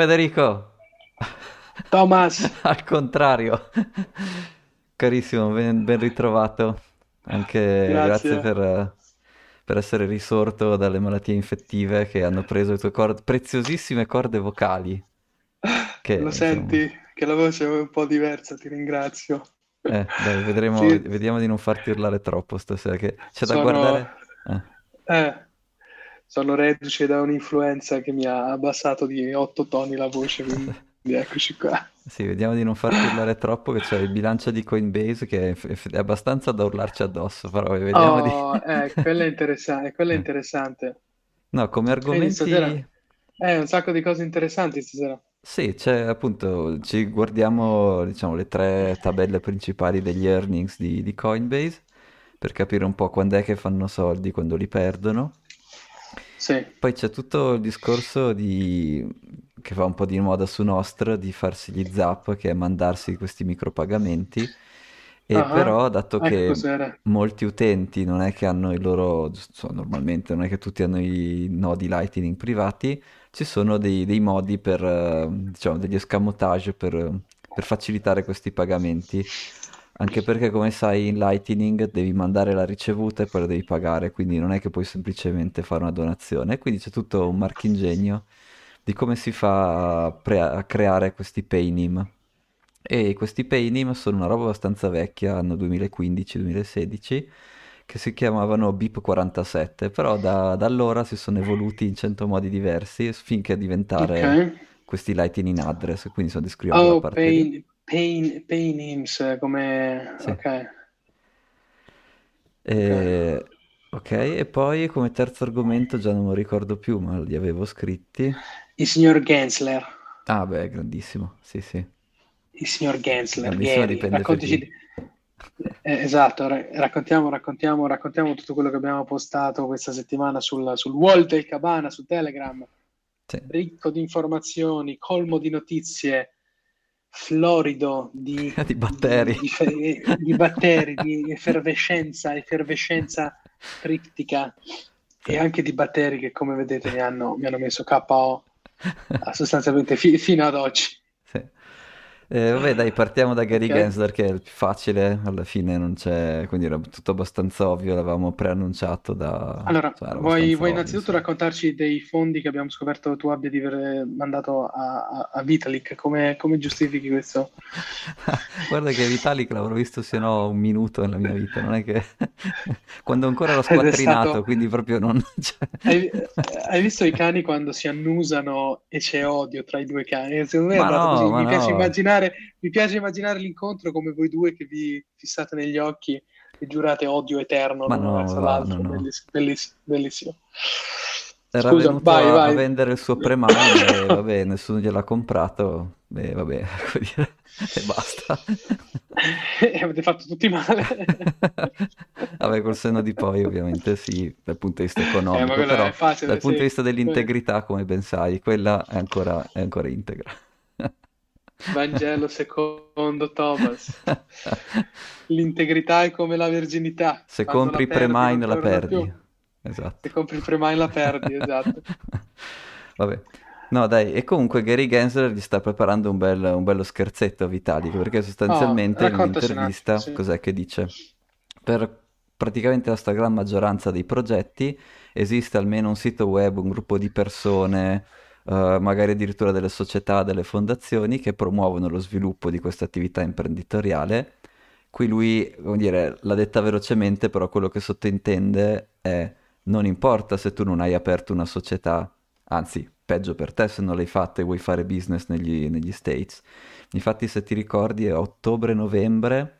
Federico. Thomas. Al contrario. Carissimo, ben ritrovato. Anche grazie per essere risorto dalle malattie infettive che hanno preso le tue preziosissime corde vocali. Che, lo senti? Che la voce è un po' diversa, ti ringrazio. Dai, vedremo, sì. Vediamo di non farti urlare troppo stasera, che c'è da guardare. Sono reduce da un'influenza che mi ha abbassato di 8 toni la voce, quindi eccoci qua. Sì, vediamo di non farti urlare troppo, che c'è il bilancio di Coinbase che è abbastanza da urlarci addosso, però vediamo quella è interessante. No, come argomenti... Stasera... un sacco di cose interessanti stasera. Sì, c'è appunto, ci guardiamo diciamo le 3 tabelle principali degli earnings di Coinbase per capire un po' quando è che fanno soldi, quando li perdono. Sì. Poi c'è tutto il discorso che fa un po' di moda su Nostr di farsi gli zap, che è mandarsi questi micropagamenti, e però dato che molti utenti non è che hanno i loro, normalmente non è che tutti hanno i nodi Lightning privati, ci sono dei modi per, diciamo, degli escamotage per facilitare questi pagamenti. Anche perché, come sai, in Lightning devi mandare la ricevuta e poi la devi pagare, quindi non è che puoi semplicemente fare una donazione. Quindi c'è tutto un marchingegno di come si fa a creare questi PayNym. E questi PayNym sono una roba abbastanza vecchia, anno 2015-2016, che si chiamavano BIP47, però da allora si sono evoluti in 100 modi diversi finché a diventare questi Lightning Address, quindi sono descrivendo la parte lì. PayNyms come... Sì. Ok, e poi come terzo argomento, già non lo ricordo più, ma li avevo scritti. Il signor Gensler. Ah beh, grandissimo, sì sì. Il signor Gensler, Gary, raccontici... esatto, raccontiamo tutto quello che abbiamo postato questa settimana sul wall del Cabana, su Telegram. Sì. Ricco di informazioni, colmo di notizie. Florido di batteri, di batteri, di effervescenza criptica, e anche di batteri che, come vedete, mi hanno messo KO sostanzialmente fino ad oggi. Sì. Vabbè, dai, partiamo da Gary Gensler, che è il più facile, alla fine non c'è, quindi era tutto abbastanza ovvio, l'avevamo preannunciato da... Allora, vuoi innanzitutto raccontarci dei fondi che abbiamo scoperto tu abbia mandato a Vitalik, come giustifichi questo? Guarda che Vitalik l'avrò visto se no 1 minuto nella mia vita, non è che... quando ancora l'ho squattrinato, quindi proprio non... Hai visto i cani quando si annusano e c'è odio tra i due cani? Secondo me piace immaginare. Mi piace immaginare l'incontro come voi due che vi fissate negli occhi e giurate odio eterno l'uno verso l'altro. No. Bellissimo. Era venuto a vendere il suo premagno e vabbè, nessuno gliel'ha comprato. Beh, vabbè, e basta. E avete fatto tutti male. Vabbè, col senno di poi ovviamente sì, dal punto di vista economico, però facile, dal punto di vista dell'integrità, come ben sai, quella è ancora integra. Vangelo secondo Thomas. L'integrità è come la virginità. Se compri il pre-mine la perdi. Esatto. Se compri il pre-mine la perdi, esatto. Vabbè. No, dai, e comunque Gary Gensler gli sta preparando un bello scherzetto a Vitalik, perché sostanzialmente in un'intervista cos'è che dice? Per praticamente la stragrande maggioranza dei progetti esiste almeno un sito web, un gruppo di persone, magari addirittura delle società, delle fondazioni che promuovono lo sviluppo di questa attività imprenditoriale. Qui lui, come dire, l'ha detta velocemente, però quello che sottintende è: non importa se tu non hai aperto una società, anzi, peggio per te se non l'hai fatta e vuoi fare business negli States. Infatti, se ti ricordi, a ottobre-novembre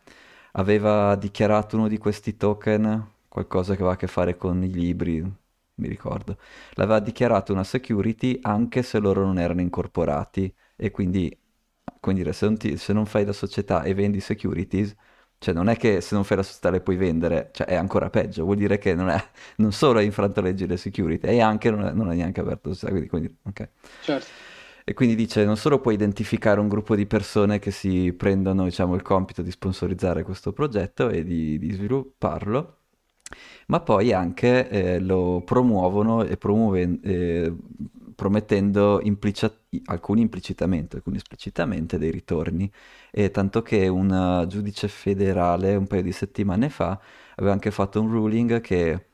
aveva dichiarato uno di questi token, qualcosa che aveva a che fare con i libri, mi ricordo, l'aveva dichiarato una security anche se loro non erano incorporati, e quindi se non fai la società e vendi securities, cioè non è che se non fai la società le puoi vendere, cioè è ancora peggio, vuol dire che non solo hai infranto leggi le security, e anche non hai neanche aperto la società, quindi ok. Certo. E quindi dice: non solo puoi identificare un gruppo di persone che si prendono, diciamo, il compito di sponsorizzare questo progetto e di svilupparlo, ma poi anche lo promuovono, promettendo alcuni implicitamente, alcuni esplicitamente, dei ritorni, e tanto che un giudice federale un paio di settimane fa aveva anche fatto un ruling che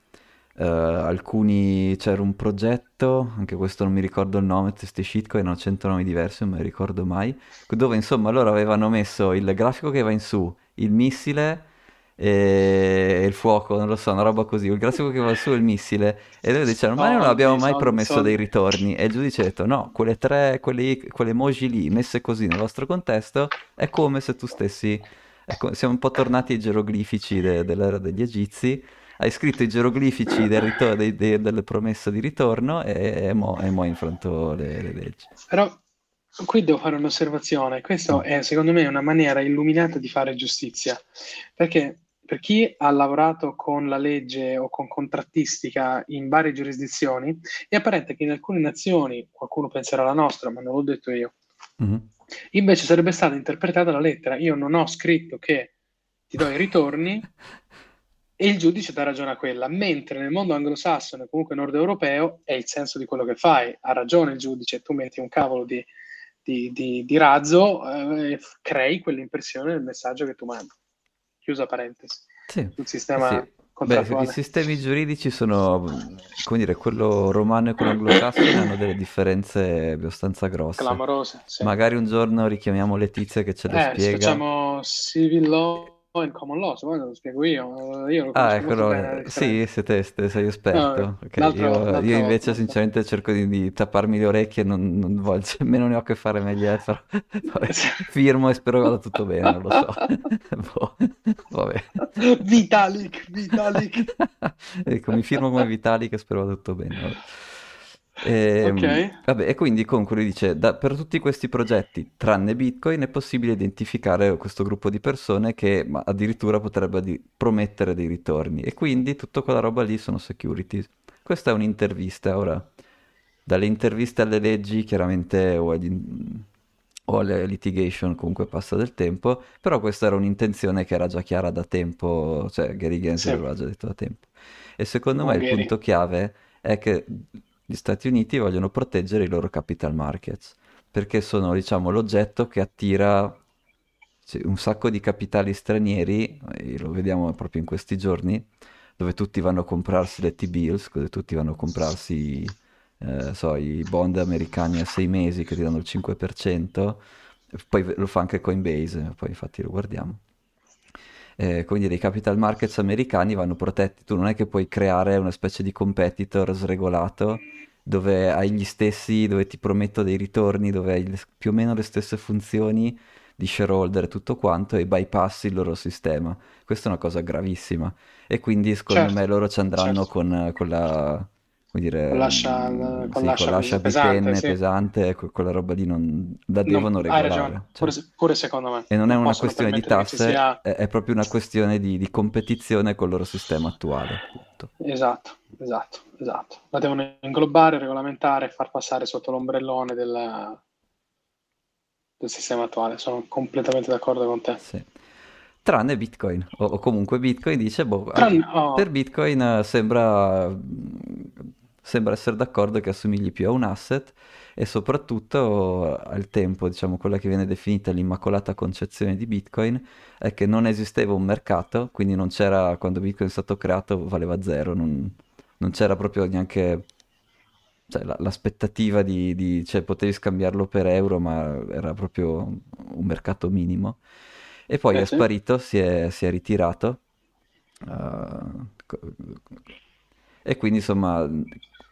alcuni, c'era un progetto, anche questo non mi ricordo il nome, questi shitcoin erano 100 nomi diversi, non mi ricordo mai, dove insomma loro avevano messo il grafico che va in su, il missile e il fuoco, non lo so, una roba così, il grafico che va su e il missile, e loro dicevano ma noi non abbiamo mai promesso dei ritorni, e il giudice ha detto no, quelle emoji lì messe così nel vostro contesto è come se tu stessi, ecco, siamo un po' tornati ai geroglifici dell'era degli egizi. Hai scritto i geroglifici delle promesse di ritorno e mo infranto le leggi. Però qui devo fare un'osservazione. Questa è secondo me una maniera illuminata di fare giustizia, perché per chi ha lavorato con la legge o con contrattistica in varie giurisdizioni è apparente che in alcune nazioni, qualcuno penserà alla nostra, ma non l'ho detto io, invece sarebbe stata interpretata la lettera. Io non ho scritto che ti do i ritorni e il giudice dà ragione a quella, mentre nel mondo anglosassone, comunque nord europeo, è il senso di quello che fai, ha ragione il giudice, tu metti un cavolo di razzo e crei quell'impressione nel messaggio che tu mandi, chiusa parentesi. Sì, sul sistema contrattuale. Beh, i sistemi giuridici sono, come dire, quello romano e quello anglosassone hanno delle differenze abbastanza grosse, clamorose, sì. Magari un giorno richiamiamo Letizia che ce lo spiega, facciamo civil law in common law, se vuoi lo spiego io lo conosco bene. Sì, sei esperto. No, okay. Io invece sinceramente cerco di tapparmi le orecchie, non voglio, cioè, me non ne ho che fare meglio, però firmo e spero che vada tutto bene, non lo so. Vabbè. Vitalik. Ecco, mi firmo come Vitalik e spero vada tutto bene. Vabbè. Okay. Vabbè, e quindi Concuri dice per tutti questi progetti tranne Bitcoin è possibile identificare questo gruppo di persone che addirittura potrebbe promettere dei ritorni, e quindi tutta quella roba lì sono securities. Questa è un'intervista. Ora, dalle interviste alle leggi chiaramente o alle litigation comunque passa del tempo, però questa era un'intenzione che era già chiara da tempo, cioè Gary Gensler l'aveva già detto da tempo, e secondo me il punto chiave è che gli Stati Uniti vogliono proteggere i loro capital markets, perché sono, diciamo, l'oggetto che attira un sacco di capitali stranieri, e lo vediamo proprio in questi giorni, dove tutti vanno a comprarsi le T-bills, dove tutti vanno a comprarsi i bond americani a 6 mesi che ti danno il 5%, poi lo fa anche Coinbase, poi infatti lo guardiamo. Quindi i capital markets americani vanno protetti, tu non è che puoi creare una specie di competitor sregolato dove hai gli stessi, dove ti prometto dei ritorni, dove hai più o meno le stesse funzioni di shareholder e tutto quanto, e bypassi il loro sistema. Questa è una cosa gravissima, e quindi secondo me loro ci andranno con la, come dire, con l'ascia pesante, quella roba lì devono regolare. Hai ragione, cioè. pure secondo me. E non è una questione di tasse, è proprio una questione di competizione col loro sistema attuale. Appunto. Esatto. La devono inglobare, regolamentare e far passare sotto l'ombrellone del sistema attuale. Sono completamente d'accordo con te. Sì. Tranne Bitcoin, o comunque Bitcoin dice, per Bitcoin sembra essere d'accordo che assomigli più a un asset, e soprattutto al tempo, diciamo, quella che viene definita l'immacolata concezione di Bitcoin è che non esisteva un mercato, quindi non c'era, quando Bitcoin è stato creato valeva zero, non c'era proprio neanche, cioè, l'aspettativa cioè potevi scambiarlo per euro, ma era proprio un mercato minimo, e poi è sparito, si è ritirato, e quindi insomma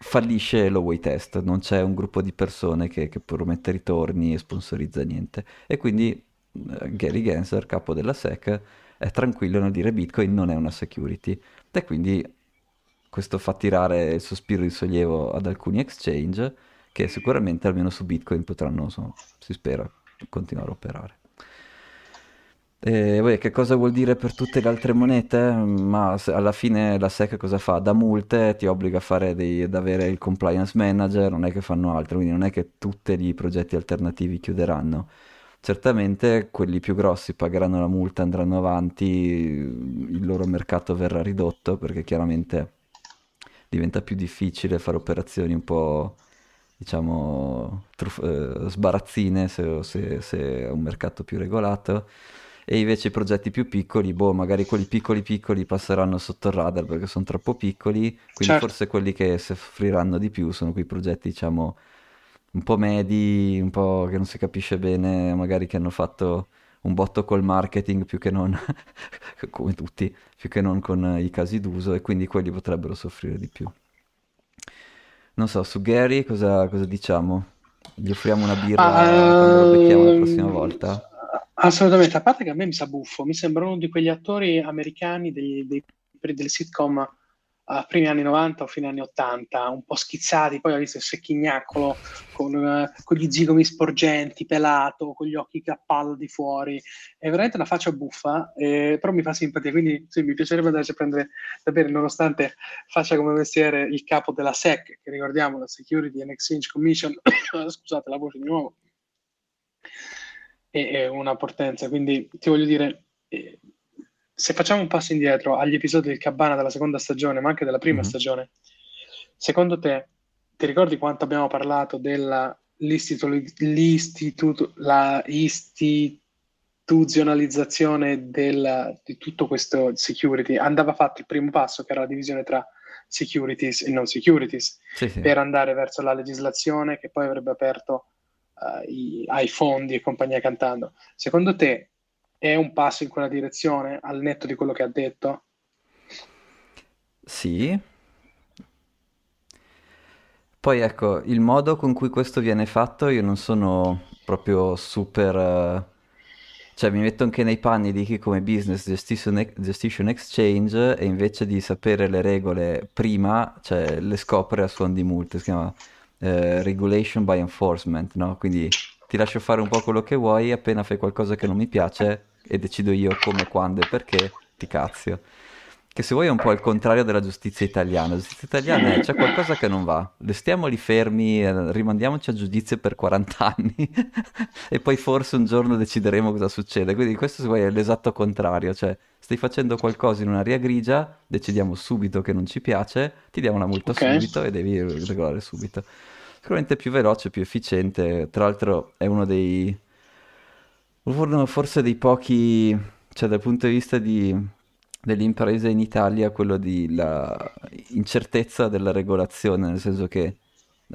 fallisce lo way test, non c'è un gruppo di persone che promette ritorni e sponsorizza niente, e quindi Gary Gensler, capo della SEC, è tranquillo nel dire Bitcoin non è una security, e quindi questo fa tirare il sospiro di sollievo ad alcuni exchange che sicuramente almeno su Bitcoin potranno, si spera, continuare a operare. Che cosa vuol dire per tutte le altre monete? Ma alla fine la SEC cosa fa? Da multe, ti obbliga a fare ad avere il compliance manager, non è che fanno altro, quindi non è che tutti i progetti alternativi chiuderanno. Certamente quelli più grossi pagheranno la multa, andranno avanti, il loro mercato verrà ridotto, perché chiaramente diventa più difficile fare operazioni un po' diciamo sbarazzine se è un mercato più regolato, e invece i progetti più piccoli, magari quelli piccoli passeranno sotto il radar perché sono troppo piccoli, quindi certo. Forse quelli che soffriranno di più sono quei progetti, diciamo, un po' medi, un po' che non si capisce bene, magari che hanno fatto un botto col marketing più che non come tutti, più che non con i casi d'uso, e quindi quelli potrebbero soffrire di più. Non so, su Gary cosa diciamo? Gli offriamo una birra quando lo becchiamo la prossima volta? Assolutamente, a parte che a me mi sa buffo, mi sembra uno di quegli attori americani delle sitcom primi anni 90 o fine anni 80, un po' schizzati, poi ho visto il secchignacolo con gli zigomi sporgenti, pelato, con gli occhi che appallo di fuori, è veramente una faccia buffa, però mi fa simpatia, quindi sì, mi piacerebbe andarci a prendere da bere, nonostante faccia come mestiere il capo della SEC, che ricordiamo, la Security and Exchange Commission, scusate la voce di nuovo, è una portenza, quindi ti voglio dire... Se facciamo un passo indietro agli episodi del Cabana della seconda stagione, ma anche della prima stagione, secondo te, ti ricordi quanto abbiamo parlato dell'istituzionalizzazione di tutto questo security? Andava fatto il primo passo, che era la divisione tra securities e non securities, sì. Per andare verso la legislazione che poi avrebbe aperto ai fondi e compagnia cantando. Secondo te, è un passo in quella direzione, al netto di quello che ha detto? Sì. Poi ecco, il modo con cui questo viene fatto, io non sono proprio super... Cioè mi metto anche nei panni di chi come business gestisce un exchange e invece di sapere le regole prima, cioè le scopre a suon di multe, si chiama regulation by enforcement, no? Quindi... ti lascio fare un po' quello che vuoi, appena fai qualcosa che non mi piace e decido io come, quando e perché, ti cazzo. Che se vuoi è un po' il contrario della giustizia italiana. La giustizia italiana è c'è qualcosa che non va, restiamo lì fermi, rimandiamoci a giudizio per 40 anni e poi forse un giorno decideremo cosa succede. Quindi questo se vuoi è l'esatto contrario, cioè stai facendo qualcosa in un'area grigia, decidiamo subito che non ci piace, ti diamo una multa subito e devi regolare subito. Sicuramente più veloce, più efficiente, tra l'altro è uno dei, forse dei pochi, cioè dal punto di vista delle imprese in Italia, quello di la incertezza della regolazione, nel senso che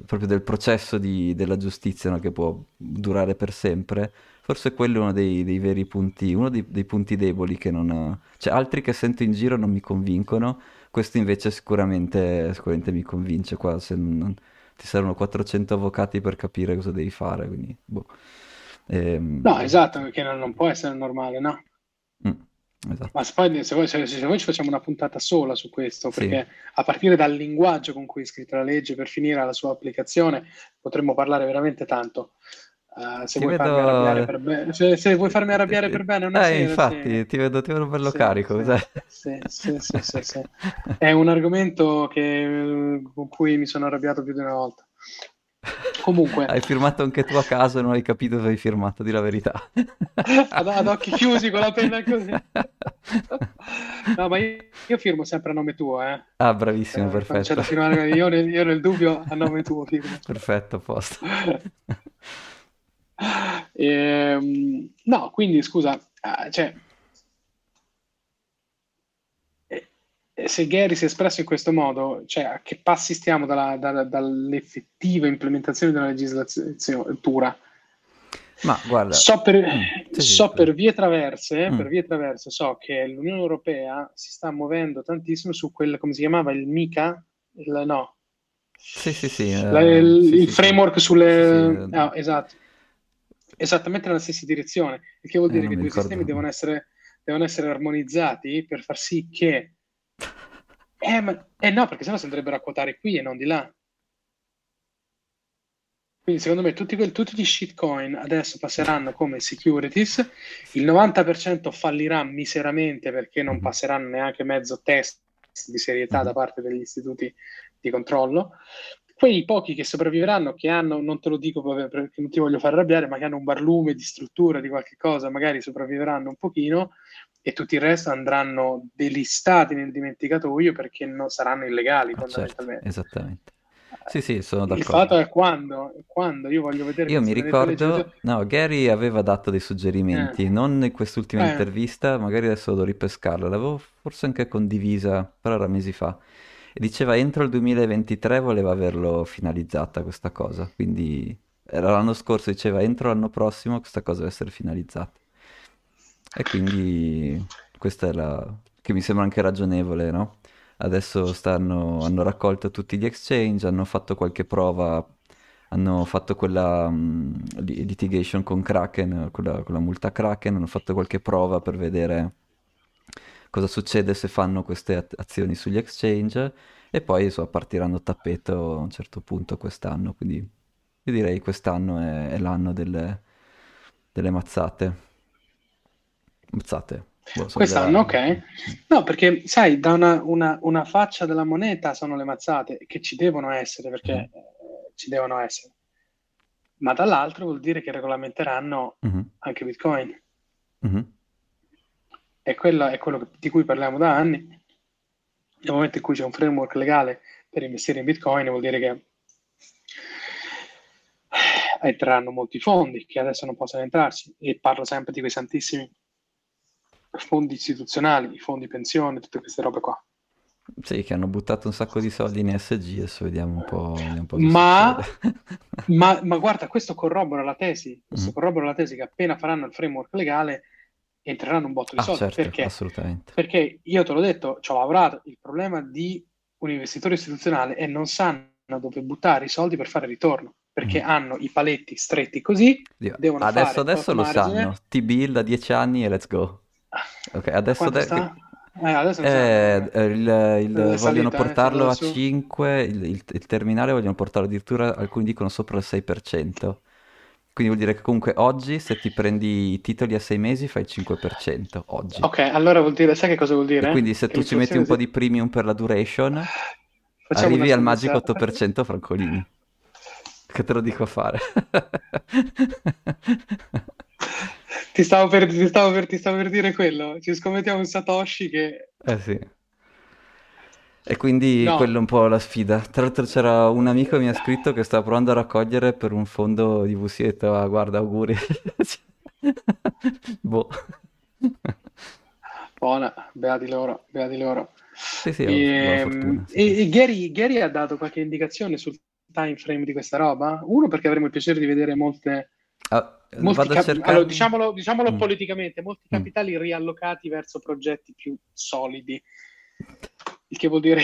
proprio del processo della giustizia, no? Che può durare per sempre, forse quello è uno dei veri punti, uno dei punti deboli che non... Cioè altri che sento in giro non mi convincono, questo invece sicuramente mi convince qua, se non... Ti servono 400 avvocati per capire cosa devi fare, quindi boh. No, esatto, perché non può essere normale, no? Esatto. Ma poi, se voi ci facciamo una puntata sola su questo, perché a partire dal linguaggio con cui è scritta la legge per finire alla sua applicazione potremmo parlare veramente tanto. Se vuoi farmi arrabbiare per bene una sera, infatti sì. ti vedo bello carico. Sì. È un argomento con cui mi sono arrabbiato più di una volta. Comunque hai firmato anche tu a caso e non hai capito cosa hai firmato, di la verità. ad occhi chiusi con la penna così. No, ma io firmo sempre a nome tuo, eh. Ah, bravissimo, perfetto. C'è da firmare, io nel dubbio a nome tuo firmo. Perfetto, a posto. No, quindi scusa, cioè, se Gary si è espresso in questo modo, cioè a che passi stiamo dall'effettiva implementazione della legislatura? Ma guarda, per vie traverse so che l'Unione Europea si sta muovendo tantissimo su quel, come si chiamava, il MICA? Framework sulle... Sì. No, esatto. Esattamente nella stessa direzione, il che vuol dire che i due sistemi devono essere armonizzati per far sì che no, perché sennò si andrebbero a quotare qui e non di là. Quindi secondo me tutti gli shitcoin adesso passeranno come securities, il 90% fallirà miseramente perché non passeranno neanche mezzo test di serietà da parte degli istituti di controllo. Quei pochi che sopravvivranno, che hanno, non te lo dico perché non ti voglio far arrabbiare, ma che hanno un barlume di struttura, di qualche cosa, magari sopravvivranno un pochino, e tutto il resto andranno delistati nel dimenticatoio perché non saranno illegali, fondamentalmente. Certo, esattamente. Sì, sì, sono d'accordo. Il fatto è quando io voglio vedere... Io mi ricordo... No, Gary aveva dato dei suggerimenti, non in quest'ultima intervista, magari adesso devo ripescarla, l'avevo forse anche condivisa, però era mesi fa. E diceva entro il 2023 voleva averlo finalizzata questa cosa, quindi era l'anno scorso, diceva entro l'anno prossimo questa cosa deve essere finalizzata. E quindi questa è la... che mi sembra anche ragionevole, no? Adesso hanno raccolto tutti gli exchange, hanno fatto qualche prova, hanno fatto quella litigation con Kraken, quella multa Kraken, hanno fatto qualche prova per vedere cosa succede se fanno queste azioni sugli exchange, e poi partiranno a tappeto a un certo punto quest'anno, quindi io direi quest'anno è l'anno delle mazzate. Quest'anno, ok. No, perché sai, da una faccia della moneta sono le mazzate, che ci devono essere, perché ci devono essere. Ma dall'altro vuol dire che regolamenteranno anche Bitcoin. E quello è quello di cui parliamo da anni. Nel momento in cui c'è un framework legale per investire in Bitcoin, vuol dire che entreranno molti fondi che adesso non possono entrarci. E parlo sempre di quei santissimi fondi istituzionali, i fondi pensione, tutte queste robe qua. Sì, che hanno buttato un sacco di soldi in ESG, adesso vediamo un po'. Ma guarda, questo corrobora la tesi, che appena faranno il framework legale entreranno un botto di soldi. Certo, perché? Assolutamente. Perché io te l'ho detto, ci ho lavorato, il problema di un investitore istituzionale è non sanno dove buttare i soldi per fare ritorno, perché hanno i paletti stretti così, devono adesso lo margine. Sanno, T-bill da 10 anni e let's go. Ok, adesso vogliono portarlo a 5, il terminale vogliono portarlo addirittura, alcuni dicono sopra il 6%, quindi vuol dire che comunque oggi se ti prendi i titoli a 6 mesi fai il 5% oggi. Ok, allora vuol dire, sai che cosa vuol dire? E quindi se tu ci metti un po' di premium per la duration, arrivi al magico 8% Francolini, che te lo dico a fare. Ti stavo per dire quello, ci scommettiamo un Satoshi che... sì. E quindi quello è un po' la sfida. Tra l'altro c'era un amico che mi ha scritto che stava provando a raccogliere per un fondo di VC, e detto, guarda, auguri. Boh. Buona, beati loro. Sì, buona fortuna, sì. E Gary ha dato qualche indicazione sul time frame di questa roba? Uno, perché avremo il piacere di vedere molte... Allora, diciamolo politicamente, molti capitali riallocati verso progetti più solidi, il che vuol dire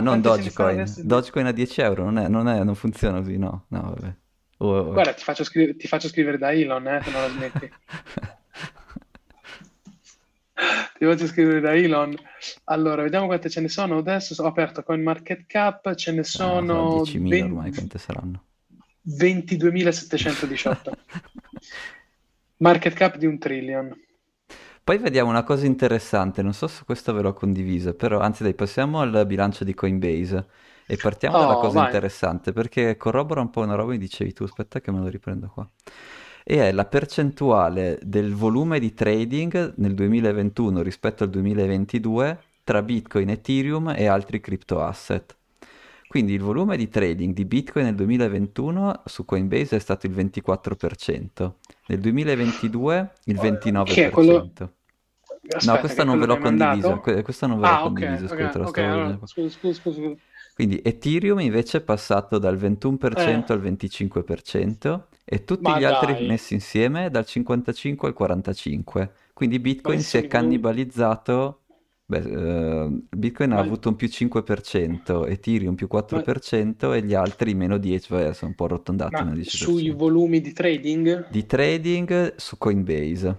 non Dogecoin. Dogecoin a 10 euro non funziona così, no vabbè. Guarda, ti faccio scrivere da Elon, se non la smetti. Ti faccio scrivere da Elon. Allora, vediamo quante ce ne sono adesso. Ho aperto CoinMarketCap, ce ne sono 10.000 ormai, quante saranno? 22.718. Market cap di 1 trillion. Poi vediamo una cosa interessante, non so se questo ve l'ho condivisa, però anzi dai, passiamo al bilancio di Coinbase e partiamo dalla cosa interessante, perché corrobora un po' una roba che dicevi tu, aspetta che me lo riprendo qua, e è la percentuale del volume di trading nel 2021 rispetto al 2022 tra Bitcoin, Ethereum e altri crypto asset. Quindi il volume di trading di Bitcoin nel 2021 su Coinbase è stato il 24%, nel 2022 il 29%. Che è quello... Aspetta, no, questa non ve l'ho condiviso, scusa. Quindi Ethereum invece è passato dal 21% al 25%, e tutti gli altri messi insieme dal 55 al 45%. Quindi Bitcoin si è cannibalizzato... Bitcoin ha avuto un più 5%, Ethereum più 4% e gli altri meno 10%, sono un po' arrotondati. Ma sui volumi di trading? Di trading su Coinbase.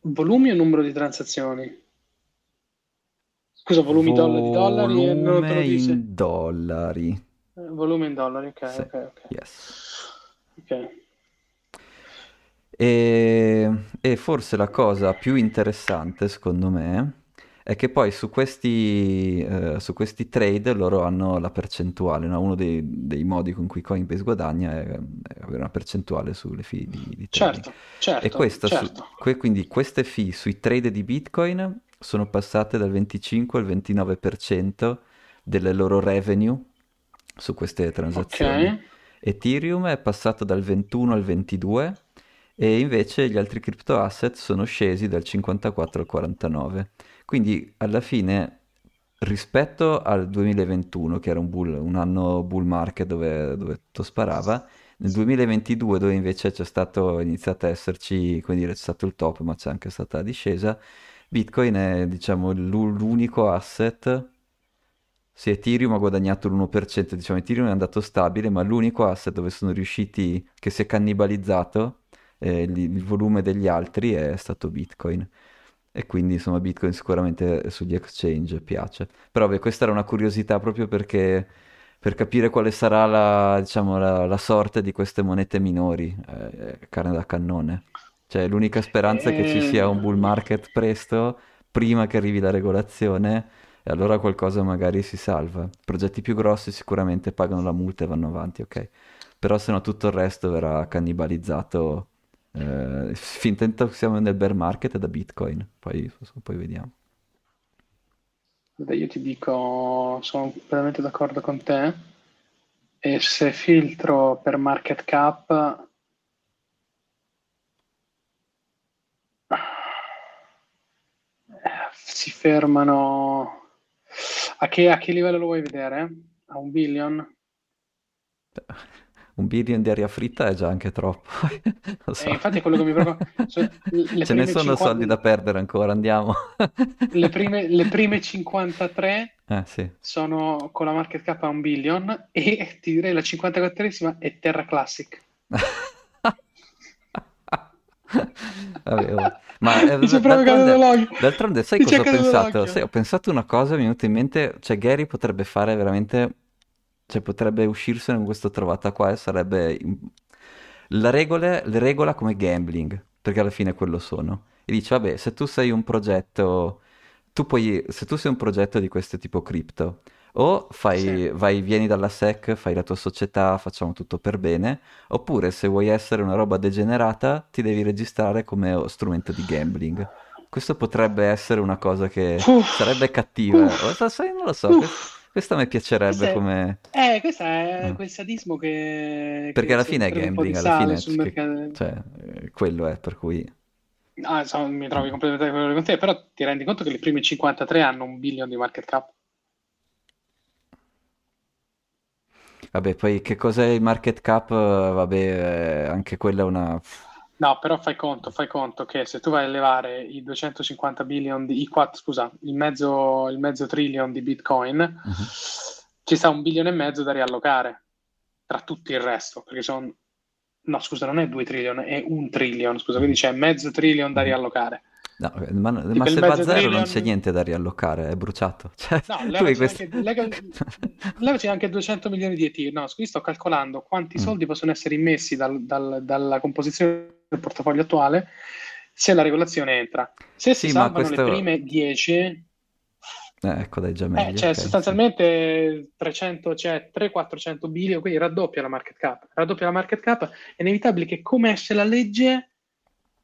Volumi o numero di transazioni? Scusa, volume dollari? Non te lo dice. In dollari. Volume in dollari, ok. Sì. Ok. Yes. Ok. E forse la cosa più interessante, secondo me, è che poi su questi trade loro hanno la percentuale, no? Uno dei modi con cui Coinbase guadagna è avere una percentuale sulle fee di trade. Certo, e quindi queste fee sui trade di Bitcoin sono passate dal 25 al 29% delle loro revenue su queste transazioni. Okay. Ethereum è passato dal 21 al 22 e invece gli altri crypto asset sono scesi dal 54 al 49. Quindi alla fine, rispetto al 2021, che era un anno bull market dove tutto sparava, nel 2022, dove invece è iniziato a esserci, quindi c'è stato il top, ma c'è anche stata la discesa, Bitcoin è, diciamo, l'unico asset. Se Ethereum ha guadagnato l'1%, diciamo Ethereum è andato stabile, ma l'unico asset dove sono riusciti, che si è cannibalizzato il volume degli altri, è stato Bitcoin. E quindi insomma Bitcoin sicuramente sugli exchange piace. Però beh, questa era una curiosità, proprio perché per capire quale sarà la sorte di queste monete minori, carne da cannone. Cioè l'unica speranza è che ci sia un bull market presto, prima che arrivi la regolazione, e allora qualcosa magari si salva. Progetti più grossi sicuramente pagano la multa e vanno avanti, ok? Però se no tutto il resto verrà cannibalizzato fin tanto siamo nel bear market da Bitcoin. Poi vediamo. Beh, io ti dico, sono veramente d'accordo con te, e se filtro per market cap, si fermano a che livello lo vuoi vedere? A un billion? Un billion di aria fritta è già anche troppo. Lo so. Infatti è quello che mi preoccupa. Ce ne sono 50... soldi da perdere ancora, andiamo. le prime 53 sì, sono con la market cap a un billion, e ti direi la 54esima è Terra Classic. Vabbè. Ma d'altronde sai cosa ho pensato? Ho pensato una cosa, mi è venuta in mente, cioè Gary potrebbe fare veramente... Cioè potrebbe uscirsene con questa trovata qua, e sarebbe le regola come gambling, perché alla fine quello sono. E dice, vabbè, se tu sei un progetto, se tu sei un progetto di questo tipo cripto, o vieni dalla SEC, fai la tua società, facciamo tutto per bene, oppure se vuoi essere una roba degenerata, ti devi registrare come strumento di gambling. Questo potrebbe essere una cosa che sarebbe cattiva, non lo so. Questa mi piacerebbe, questa è quel sadismo che... Perché alla fine è gambling, alla fine quello è, per cui... mi trovi completamente con te, però ti rendi conto che le prime 53 hanno un billion di market cap? Vabbè, poi che cos'è il market cap? Vabbè, anche quella è una... No, però fai conto che se tu vai a levare i 250 billion di il mezzo trillion di Bitcoin, ci sta 1,5 billion da riallocare tra tutto il resto, perché non è 2 trillion, è 1 trillion, quindi c'è mezzo trillion da riallocare. No, ma se va a zero non c'è niente da riallocare, è bruciato. Cioè, no, levaci anche 200 milioni di Ethereum. No, sto calcolando quanti soldi possono essere immessi dalla composizione del portafoglio attuale se la regolazione entra. Se si salvano le prime 10... ecco, dai, già meglio. Cioè, okay, sostanzialmente 300, cioè 300-400 billion, quindi raddoppia la market cap, è inevitabile che, come esce la legge,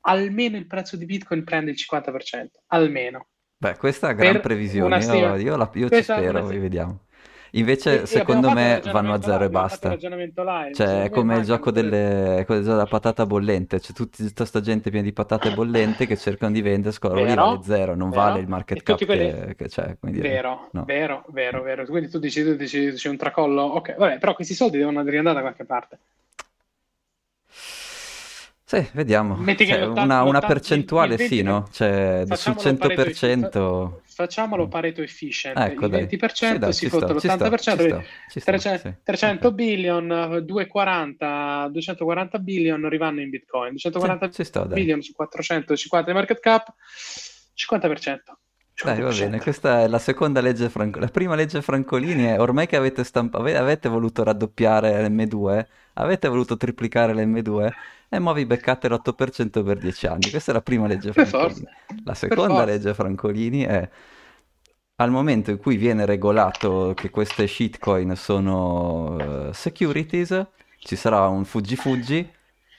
almeno il prezzo di Bitcoin prende il 50%, almeno. Beh, questa è una gran previsione, io ci spero, vediamo. Invece, secondo me, vanno a zero e basta. Cioè, è come il gioco della patata bollente, c'è tutta sta gente piena di patate bollente che cercano di vendere, lì vale zero, non vale il market cap che c'è. Quindi, vero. Quindi tu dici c'è un tracollo, ok, vabbè, però questi soldi devono riandare da qualche parte. Sì, vediamo. Cioè, una percentuale, sì, no? Cioè, su 100%... Facciamolo Pareto efficient. Ecco, il 20% dai, si fotte l'80%. 300 okay. billion, 240 billion rivanno in Bitcoin. 240 billion su 450 market cap, 50%. Dai, va bene, questa è la seconda legge Francolini. La prima legge Francolini è, ormai che avete voluto raddoppiare l'M2, avete voluto triplicare l'M2, e mo vi beccate l'8% per 10 anni. Questa è la prima legge Francolini. La seconda legge Francolini è, al momento in cui viene regolato che queste shitcoin sono securities, ci sarà un fuggi-fuggi,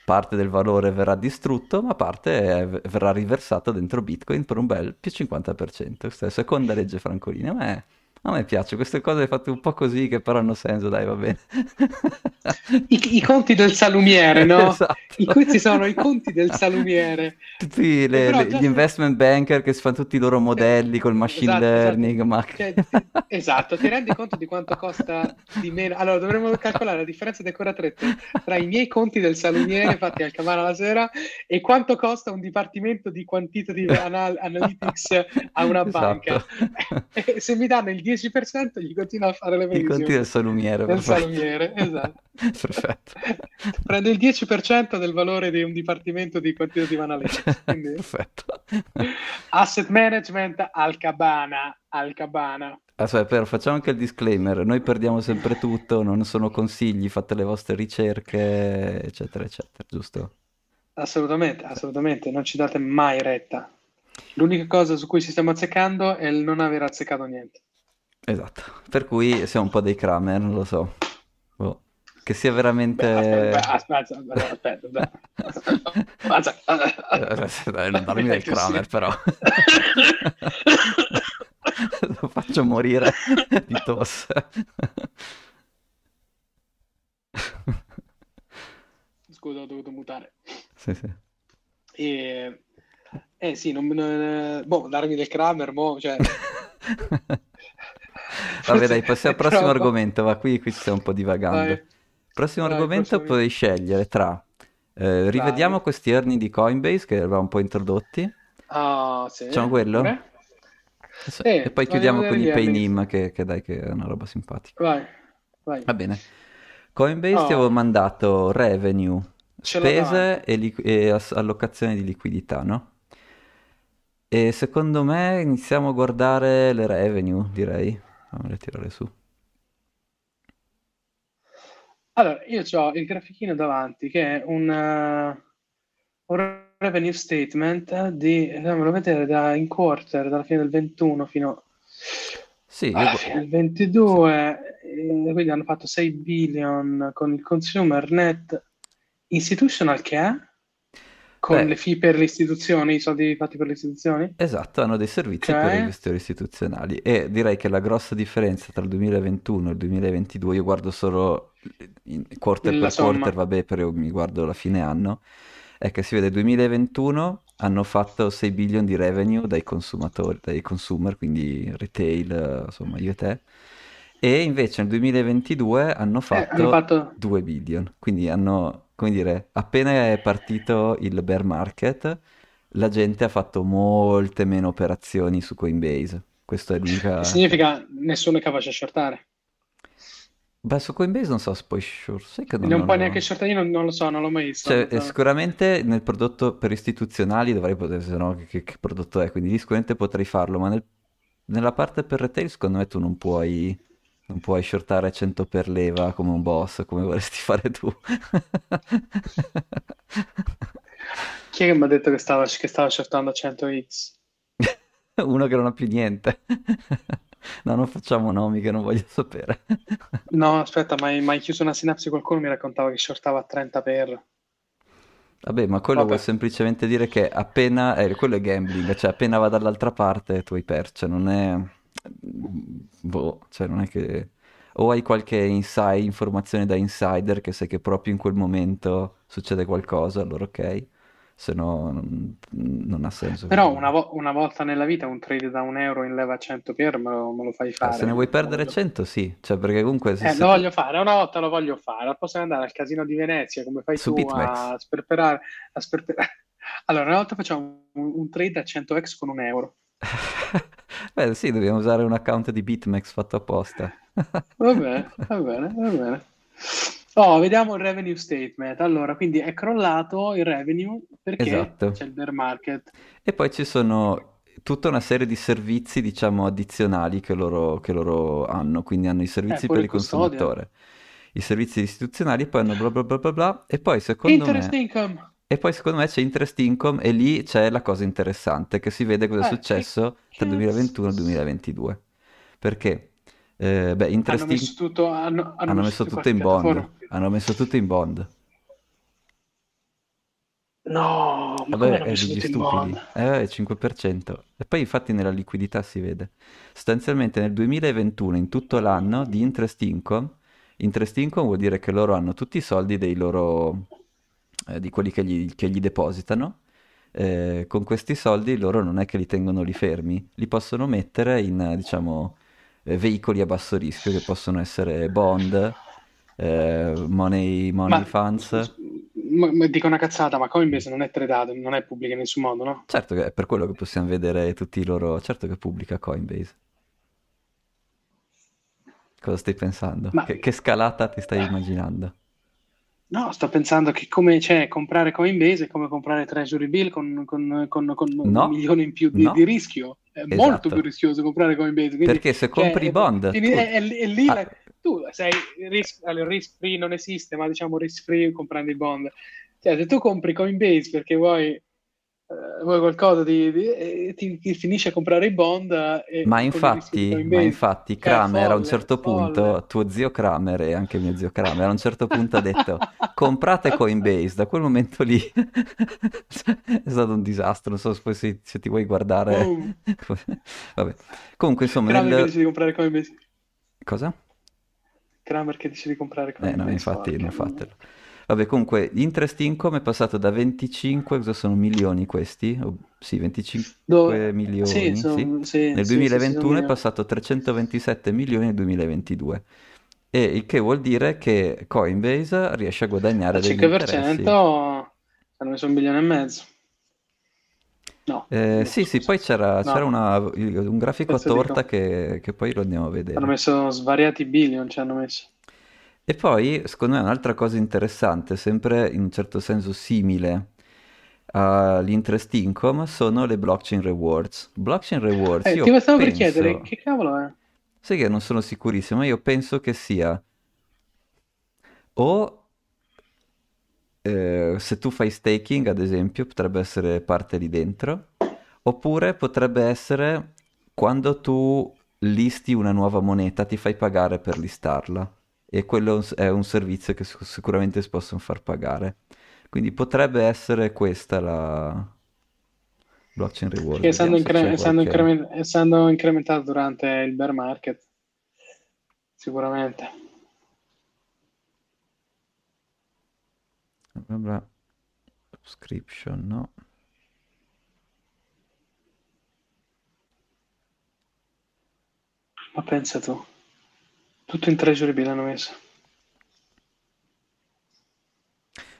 parte del valore verrà distrutto, ma parte verrà riversato dentro Bitcoin per un bel più 50%. Questa è la seconda legge Francolini, ma è A me piace queste cose fatte un po' così che però hanno senso, dai, va bene. I conti del salumiere, no? Esatto. Questi sono i conti del salumiere. Tutti gli investment banker che si fanno tutti i loro modelli col machine learning. Esatto. Ma... Cioè, esatto, ti rendi conto di quanto costa di meno? Allora, dovremmo calcolare la differenza decoratrice tra i miei conti del salumiere fatti al Camaro la sera e quanto costa un dipartimento di quantitative analytics a una banca. E se mi danno il 10% gli continua a fare le previsioni. I conti del salumiere. Del salumiere, esatto. Perfetto. Prende il 10% del valore di un dipartimento di quantitative analytics. Quindi... Perfetto. Asset management al cabana. Aspetta, però facciamo anche il disclaimer. Noi perdiamo sempre tutto, non sono consigli, fate le vostre ricerche, eccetera, eccetera, giusto? Assolutamente, assolutamente. Non ci date mai retta. L'unica cosa su cui ci stiamo azzeccando è il non aver azzeccato niente. Esatto, per cui siamo un po' dei Kramer, non lo so. Oh. Che sia veramente... Aspetta. Non darmi del Kramer, però. Lo faccio morire di tosse. Scusa, ho dovuto mutare. Sì. Sì, boh, darmi del Kramer, boh, cioè... Vabbè, dai, passiamo al prossimo argomento. Va, qui ci stiamo un po' divagando. Dai. Prossimo argomento. Puoi scegliere tra rivediamo questi earning di Coinbase che eravamo un po' introdotti. Sì. Facciamo quello? Sì. E poi chiudiamo con i PayNym che dai, che è una roba simpatica. Vai. Va bene. Coinbase ti avevo mandato revenue, spese e allocazione di liquidità, no? E secondo me iniziamo a guardare le revenue, direi. Vamole tirare su. Allora, io ho il grafichino davanti che è un revenue statement di, fammelo vedere, da in quarter, dalla fine del 21 fino alla fine del 22, sì. Quindi hanno fatto 6 billion con il consumer net institutional, che è? Con le fee per le istituzioni, i soldi fatti per le istituzioni? Esatto, hanno dei servizi per investitori istituzionali. E direi che la grossa differenza tra il 2021 e il 2022, io guardo solo quarter per quarter, vabbè, però mi guardo la fine anno, è che si vede 2021 hanno fatto 6 billion di revenue dai consumatori, dai consumer, quindi retail, insomma io e te. E invece nel 2022 hanno fatto 2 billion, quindi hanno... Come dire, appena è partito il bear market, la gente ha fatto molte meno operazioni su Coinbase. Questo è l'unica... Significa nessuno è capace a shortare. Beh, su Coinbase non so se puoi shortare. Non puoi neanche shortare, io non lo so, non l'ho mai visto. Cioè, sicuramente nel prodotto per istituzionali dovrei poter, se no che prodotto è, quindi sicuramente potrei farlo, ma nella parte per retail secondo me tu non puoi shortare 100 per leva come un boss, come vorresti fare tu. Chi è che mi ha detto che stava shortando 100x? Uno che non ha più niente. No, non facciamo nomi che non voglio sapere. No, aspetta, ma hai chiuso una sinapsi, qualcuno mi raccontava che shortava a 30 per... Vabbè, ma quello vuol semplicemente dire che appena... quello è gambling, cioè appena va dall'altra parte tu hai perso, cioè non è... Boh, cioè non è che... O hai qualche informazione da insider che sai che proprio in quel momento succede qualcosa, allora ok, se no non ha senso. Però una volta nella vita un trade da €1 in leva 100 per me lo fai fare. Se ne vuoi perdere 100, sì, cioè perché comunque... lo voglio fare, una volta lo voglio fare, posso andare al casino di Venezia come fai su tu BitMEX. a sperperare. Allora una volta facciamo un trade a 100x con €1. Beh sì, dobbiamo usare un account di BitMEX fatto apposta. Va bene. Vediamo il revenue statement. Allora, quindi è crollato il revenue perché c'è il bear market. E poi ci sono tutta una serie di servizi, diciamo, addizionali che loro hanno. Quindi hanno i servizi per il consumatore, i servizi istituzionali, poi hanno bla bla bla bla bla. E poi secondo me c'è interest income, e lì c'è la cosa interessante, che si vede cosa è successo tra 2021 e 2022. Perché? Hanno messo tutto in bond. No, Vabbè, è degli stupidi. 5%. E poi infatti nella liquidità si vede. Sostanzialmente nel 2021, in tutto l'anno, di interest income vuol dire che loro hanno tutti i soldi dei loro, di quelli che gli depositano. Con questi soldi loro non è che li tengono lì fermi, li possono mettere in, diciamo, veicoli a basso rischio che possono essere bond, money funds. Ma dico una cazzata, ma Coinbase non è tradato, non è pubblica in nessun modo, no? Certo che è per quello che possiamo vedere tutti i loro... Certo che pubblica Coinbase. Cosa stai pensando? Ma... Che scalata ti stai immaginando? No, sto pensando che come c'è comprare Coinbase è come comprare Treasury Bill con milioni in più di rischio. È esatto. Molto più rischioso comprare Coinbase. Quindi, perché se compri bond... È lì la... Tu sei risk free, non esiste, ma diciamo risk free comprando il bond. Cioè, se tu compri Coinbase perché vuoi qualcosa ti finisci a comprare i bond. Ma infatti Kramer a un certo punto, tuo zio Kramer e anche mio zio Kramer a un certo punto ha detto comprate Coinbase. Da quel momento lì è stato un disastro. Non so se ti vuoi guardare. Vabbè. Comunque insomma Kramer che dice di comprare Coinbase. Cosa? Kramer che dice di comprare Coinbase. No, infatti non fatelo. Vabbè, comunque interest income è passato da 25, cosa sono milioni questi? Oh, sì, 25 milioni. Sì, sì. Nel 2021 è passato a 327 milioni nel 2022. E il che vuol dire che Coinbase riesce a guadagnare degli interessi. Al 5% hanno messo 1,5 milioni. No. Poi c'era un grafico a torta che poi lo andiamo a vedere. Hanno messo svariati billion, ci hanno messo. E poi, secondo me, un'altra cosa interessante, sempre in un certo senso simile all'interest income, sono le blockchain rewards. Blockchain rewards, io ti stavo per chiedere, che cavolo è? Sai che non sono sicurissimo, ma io penso che sia o se tu fai staking, ad esempio, potrebbe essere parte lì dentro, oppure potrebbe essere quando tu listi una nuova moneta, ti fai pagare per listarla. E quello è un servizio che sicuramente si possono far pagare. Quindi potrebbe essere questa la blockchain reward. Che essendo incrementata durante il bear market, sicuramente. Vabbè. Subscription, no. Ma pensa tu. Tutto in Treasury Bill hanno messo.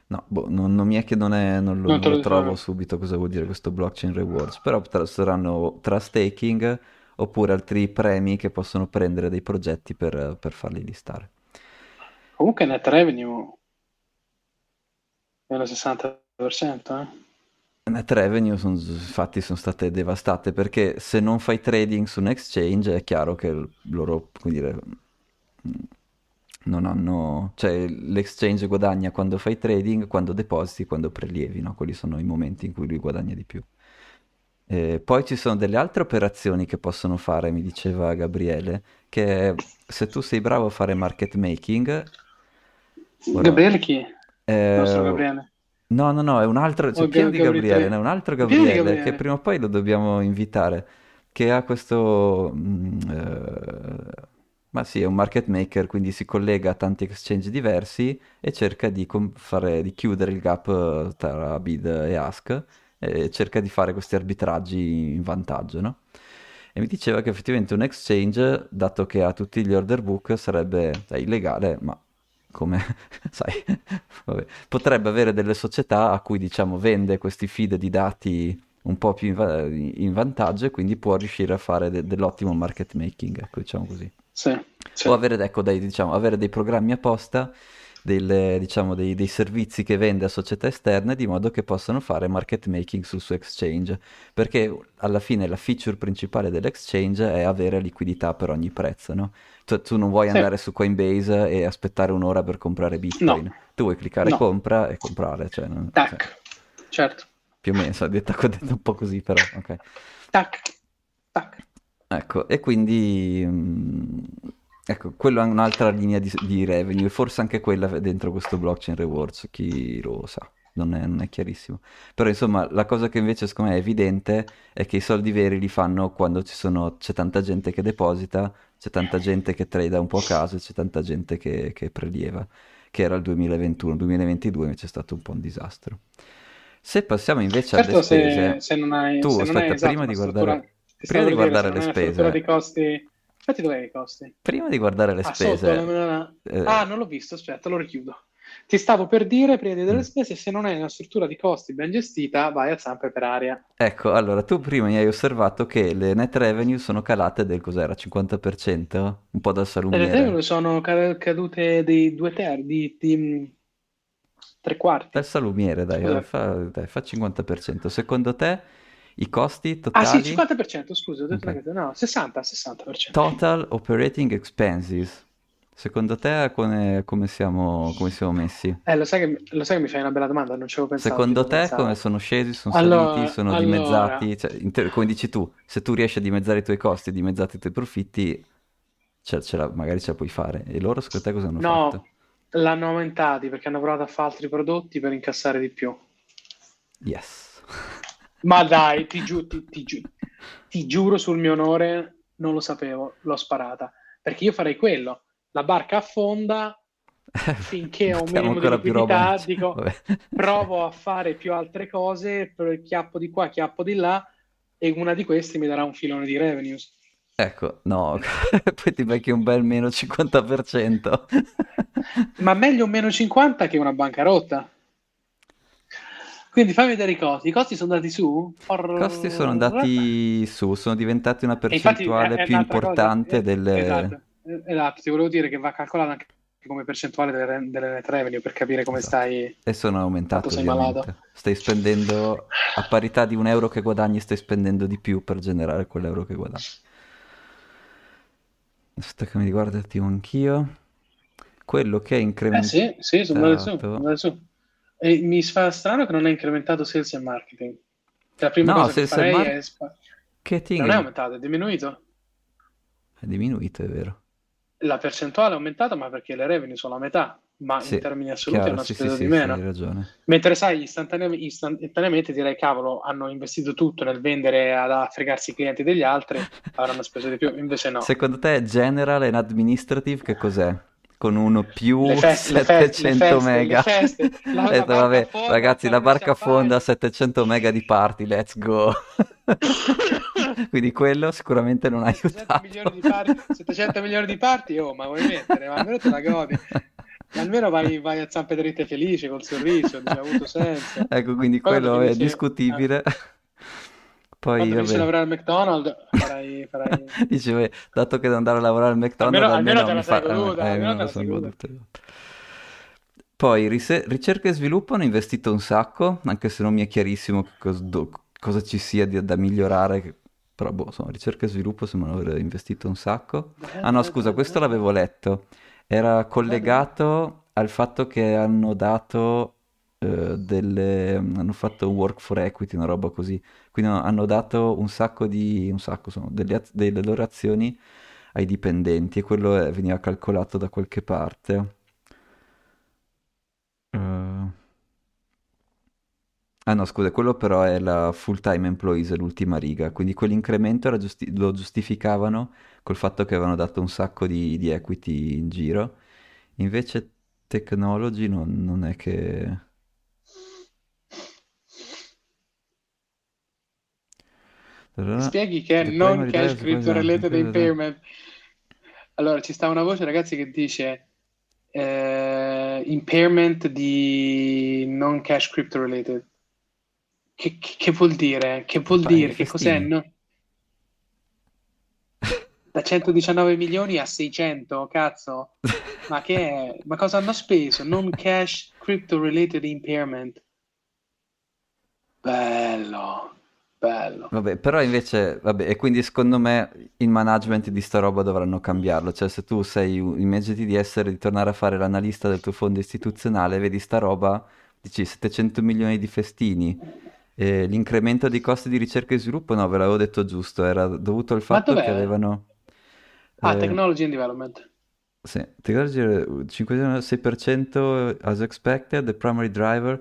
No, non mi è che non lo trovo subito cosa vuol dire questo blockchain rewards, però saranno tra staking oppure altri premi che possono prendere dei progetti per farli listare. Comunque net revenue è lo 60%, Net revenue sono state devastate, perché se non fai trading su un exchange è chiaro che loro, come dire... non hanno, cioè l'exchange guadagna quando fai trading, quando depositi, quando prelievi, no? Quelli sono i momenti in cui lui guadagna di più. Poi ci sono delle altre operazioni che possono fare, mi diceva Gabriele, che se tu sei bravo a fare market making. Gabriele chi? Il nostro Gabriele. No, è un altro, cioè, Gabriele, è un altro Gabriele che prima o poi lo dobbiamo invitare, che ha questo ma sì, è un market maker, quindi si collega a tanti exchange diversi e cerca di chiudere il gap tra bid e ask, e cerca di fare questi arbitraggi in vantaggio, no? E mi diceva che effettivamente un exchange, dato che ha tutti gli order book, sarebbe illegale, ma come sai, vabbè, potrebbe avere delle società a cui, diciamo, vende questi feed di dati un po' più in vantaggio, e quindi può riuscire a fare dell'ottimo market making, diciamo così. Sì. O avere dei programmi apposta, dei servizi che vende a società esterne, di modo che possano fare market making sul suo exchange, perché alla fine la feature principale dell'exchange è avere liquidità per ogni prezzo, no? Tu non vuoi andare su Coinbase e aspettare un'ora per comprare Bitcoin, no. Tu vuoi cliccare compra e comprare, cioè, tac, cioè, certo, più o meno, ho detto un po' così, però ok, tac. Ecco, e quindi ecco, quella è un'altra linea di revenue, forse anche quella dentro questo blockchain rewards, chi lo sa. non è chiarissimo. Però insomma la cosa che invece secondo me è evidente è che i soldi veri li fanno quando c'è tanta gente che deposita, c'è tanta gente che trada un po' a caso, c'è tanta gente che prelieva, che era il 2021, 2022 invece è stato un po' un disastro. Se passiamo invece alle spese, se non hai, tu se aspetta, non hai, esatto, prima di guardare, prima di guardare le spese, di costi. Infatti dov'è i costi? Prima di guardare le spese. Sotto, non l'ho visto, aspetta, lo richiudo. Ti stavo per dire, prima di vedere le spese, se non hai una struttura di costi ben gestita, vai a zampe per aria. Ecco, allora, tu prima mi hai osservato che le net revenue sono calate del, cos'era, 50%? Un po' dal salumiere. Le net revenue sono cadute dei 2/3, di 3/4. Dal salumiere, dai, allora, fa 50%. Secondo te i costi totali? Ah sì, 50%, scusa, ho detto okay. No, 60%. Total operating expenses. Secondo te come siamo messi? Lo sai che mi fai una bella domanda, non ci avevo pensato. Secondo te come sono scesi, sono saliti, dimezzati? Cioè, come dici tu, se tu riesci a dimezzare i tuoi costi, a dimezzare i tuoi profitti, magari ce la puoi fare. E loro secondo te cosa hanno fatto? No, l'hanno aumentati perché hanno provato a fare altri prodotti per incassare di più. Yes. Ma dai, ti giuro sul mio onore, non lo sapevo, l'ho sparata. Perché io farei quello, la barca affonda, finché ho un minimo di liquidità, dico, provo a fare più altre cose, chiappo di qua, chiappo di là, e una di queste mi darà un filone di revenues. Ecco, no, poi ti becchi un bel meno 50%. Ma meglio un meno 50 che una bancarotta. Quindi fammi vedere i costi. I costi sono andati su? I costi sono andati su, sono diventati una percentuale infatti, è più importante delle... Esatto, ti volevo dire che va calcolata anche come percentuale delle net revenue per capire come stai... E sono aumentate ovviamente. Stai spendendo, a parità di un euro che guadagni, stai spendendo di più per generare quell'euro che guadagni. Aspetta che mi riguardo un attimo anch'io. Quello che è incrementato... Sì, sono andato su. E mi fa strano che non è incrementato sales e marketing. La prima cosa che farei non è aumentato, è diminuito. È diminuito, è vero. La percentuale è aumentata, ma perché le revenue sono a metà, ma in termini assoluti è una spesa di meno. Hai ragione. Mentre sai, istantaneamente direi, cavolo, hanno investito tutto nel vendere a fregarsi i clienti degli altri, avranno speso di più, invece no. Secondo te general and administrative che cos'è? Con uno più 700 mega. Vabbè, ragazzi, la barca affonda, 700 mega di party, let's go. Quindi quello sicuramente non ha aiutato. 700 milioni di party, oh, ma vuoi mettere? Ma almeno te la godi. Almeno vai a zampe dritte felice, col sorriso, non ha avuto senso. Ecco, quindi quello è discutibile. Poi quando invece lavorare al McDonald's farai... Dice, beh, dato che devo andare a lavorare al McDonald's almeno te la sei goduta. Poi ricerca e sviluppo hanno investito un sacco, anche se non mi è chiarissimo cosa ci sia da migliorare, però ricerca e sviluppo sembrano aver investito un sacco. Questo l'avevo letto, era collegato al fatto che hanno dato hanno fatto work for equity, una roba così, quindi hanno dato delle loro azioni ai dipendenti, e quello veniva calcolato da qualche parte. Quello però è la full time employees, è l'ultima riga, quindi quell'incremento lo giustificavano col fatto che avevano dato un sacco di equity in giro. Invece technology non è che... Spieghi che non cash crypto related impairment. Allora, ci sta una voce, ragazzi, che dice impairment di non cash crypto related. Che vuol dire? Che vuol dire? Che cos'è? No? Da 119 milioni a 600, cazzo. Ma che è? Ma cosa hanno speso? Non cash crypto related impairment. Bello. Vabbè, però invece, e quindi secondo me il management di sta roba dovranno cambiarlo. Cioè, se tu immaginati di tornare a fare l'analista del tuo fondo istituzionale, vedi sta roba, dici 700 milioni di festini, e l'incremento dei costi di ricerca e sviluppo, no, ve l'avevo detto giusto, era dovuto al fatto che avevano... Technology and Development. Sì, Technology 5,6% as expected, the primary driver...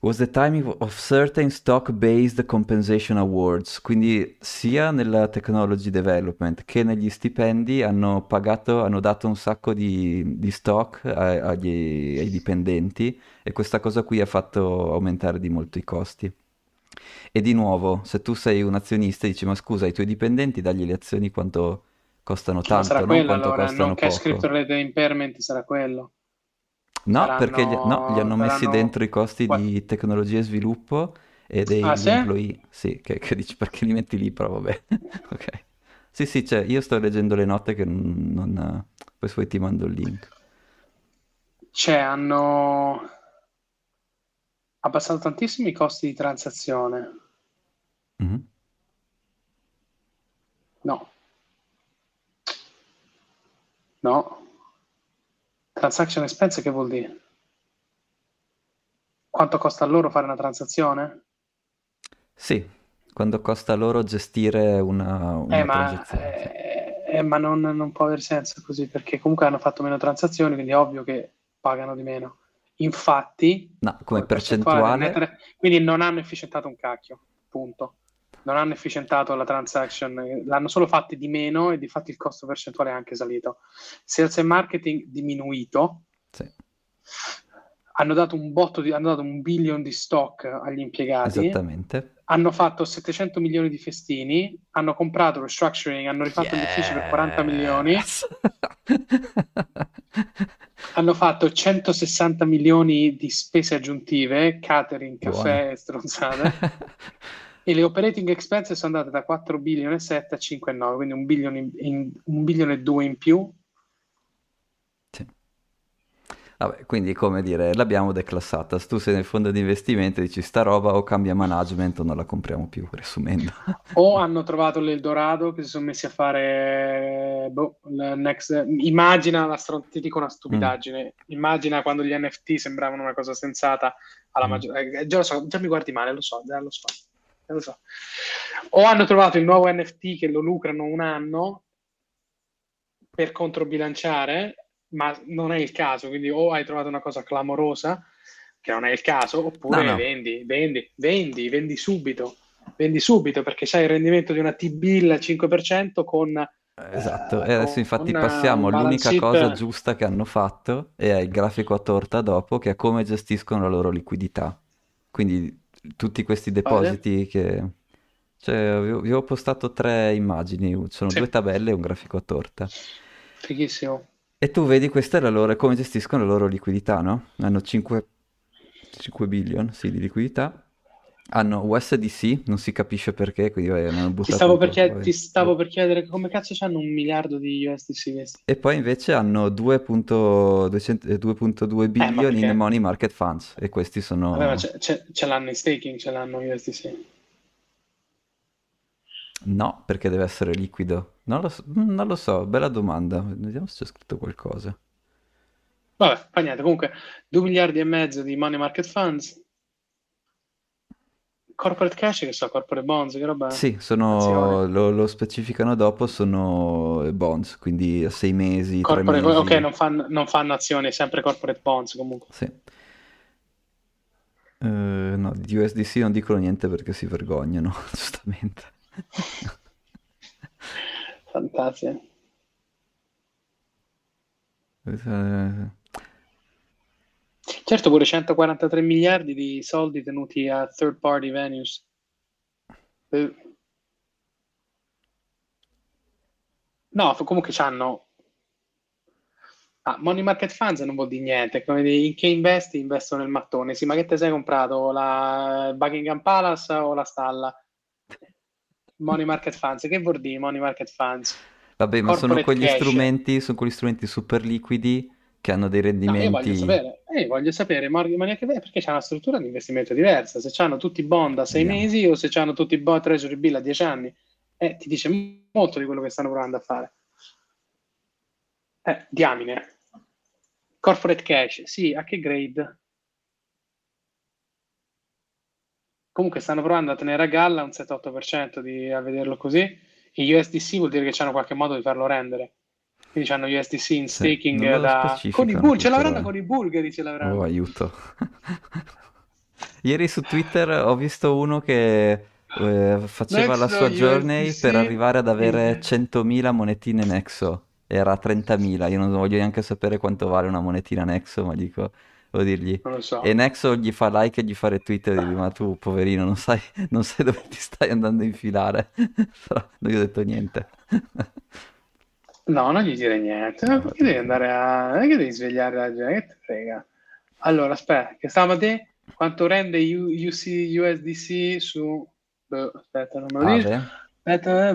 was the timing of certain stock-based compensation awards. Quindi sia nella technology development che negli stipendi hanno pagato, hanno dato un sacco di stock ai dipendenti, e questa cosa qui ha fatto aumentare di molto i costi. E di nuovo, se tu sei un azionista e dici ma scusa, ai tuoi dipendenti dagli le azioni quanto costano tanto, sarà non quello, quanto allora, costano non poco. Cash Crypto Impairment sarà quello. No, saranno... perché gli hanno messi dentro i costi di tecnologia e sviluppo e degli employee. Sì, che dici perché li metti lì, però vabbè. Ok. Sì, cioè, io sto leggendo le note che non... poi ti mando il link. Cioè, hanno abbassato tantissimi costi di transazione. Mm-hmm. No. Transaction expense che vuol dire? Quanto costa loro fare una transazione? Sì, quando costa loro gestire una transazione. Ma non può aver senso così, perché comunque hanno fatto meno transazioni, quindi è ovvio che pagano di meno. Infatti... No, come percentuale... Quindi non hanno efficientato un cacchio, punto. Non hanno efficientato la transaction, l'hanno solo fatta di meno e di fatto il costo percentuale è anche salito. Sales e marketing diminuito, sì. Hanno dato un billion di stock agli impiegati. Esattamente. Hanno fatto 700 milioni di festini, hanno comprato restructuring, hanno rifatto gli uffici per 40 milioni, hanno fatto 160 milioni di spese aggiuntive, catering, caffè, buone. Stronzate. E le operating expenses sono andate da 4 billion e 7 a 5,9, quindi un billion e 2 in più. Sì. Vabbè, quindi come dire, l'abbiamo declassata. Se tu sei nel fondo di investimento e dici sta roba o cambia management o non la compriamo più, riassumendo. O hanno trovato l'Eldorado, che si sono messi a fare next. Immagina ti dico una stupidaggine. Immagina quando gli NFT sembravano una cosa sensata alla maggior... già lo so, già mi guardi male, lo so. Lo so. O hanno trovato il nuovo NFT che lo lucrano un anno per controbilanciare, ma non è il caso, quindi o hai trovato una cosa clamorosa che non è il caso, oppure no. Vendi subito perché c'hai il rendimento di una T-bill al 5% con... Esatto, e adesso infatti passiamo all'unica cosa giusta che hanno fatto, e è il grafico a torta dopo, che è come gestiscono la loro liquidità. Quindi tutti questi depositi che... Cioè, vi ho postato 3 immagini, sono 2 tabelle e un grafico a torta. Fighissimo. E tu vedi, questa è la loro... come gestiscono la loro liquidità, no? Hanno 5 billion, sì, di liquidità. Hanno USDC, non si capisce perché, quindi hanno buttato... Ti stavo per chiedere come cazzo c'hanno 1 miliardo di USDC questi? E poi invece hanno 2.2 billion in money market funds, e questi sono... Vabbè, ma ce l'hanno in staking, ce l'hanno USDC? No, perché deve essere liquido. Non lo so, bella domanda. Vediamo se c'è scritto qualcosa. Vabbè, fa niente. Comunque, 2,5 miliardi di money market funds... Corporate cash, che so, corporate bonds, che roba? Sì, sono, lo specificano dopo, sono bonds, quindi a 6 mesi, 3 mesi. Ok, non fanno azioni, sempre corporate bonds comunque. Sì. No, di USDC non dicono niente perché si vergognano, giustamente. Fantasia. Certo, pure 143 miliardi di soldi tenuti a third party venues. No, comunque c'hanno... money market funds non vuol dire niente, come in che investi? Investo nel mattone. Sì, ma che te sei comprato? La Buckingham Palace o la stalla? Money market funds, che vuol dire money market funds? Vabbè, ma sono quegli strumenti super liquidi che hanno dei rendimenti... No, io voglio sapere perché c'è una struttura di investimento diversa, se c'hanno tutti bond a 6 mesi o se c'hanno tutti bond treasury bill a 10 anni, ti dice molto di quello che stanno provando a fare. Diamine. Corporate cash, sì, a che grade? Comunque stanno provando a tenere a galla un 7-8%, a vederlo così. E USDC vuol dire che c'hanno qualche modo di farlo rendere. Quindi hanno USDC in staking con i bulgari, ce l'avranno. Oh, aiuto. Ieri su Twitter ho visto uno che faceva Nexo, la sua journey USDC, per arrivare ad avere 100.000 monetine Nexo. Era 30.000, io non voglio neanche sapere quanto vale una monetina Nexo, ma dico... devo dirgli, non lo so. E Nexo gli fa like e gli fa retweet e dici, ma tu poverino non sai dove ti stai andando a infilare. Però non gli ho detto niente. No, non gli dire niente, no, perché devi andare a... non è che devi svegliare la gente, che te frega. Allora aspetta, che sabato quanto rende USDC su... aspetta, non me lo dici. Aspetta.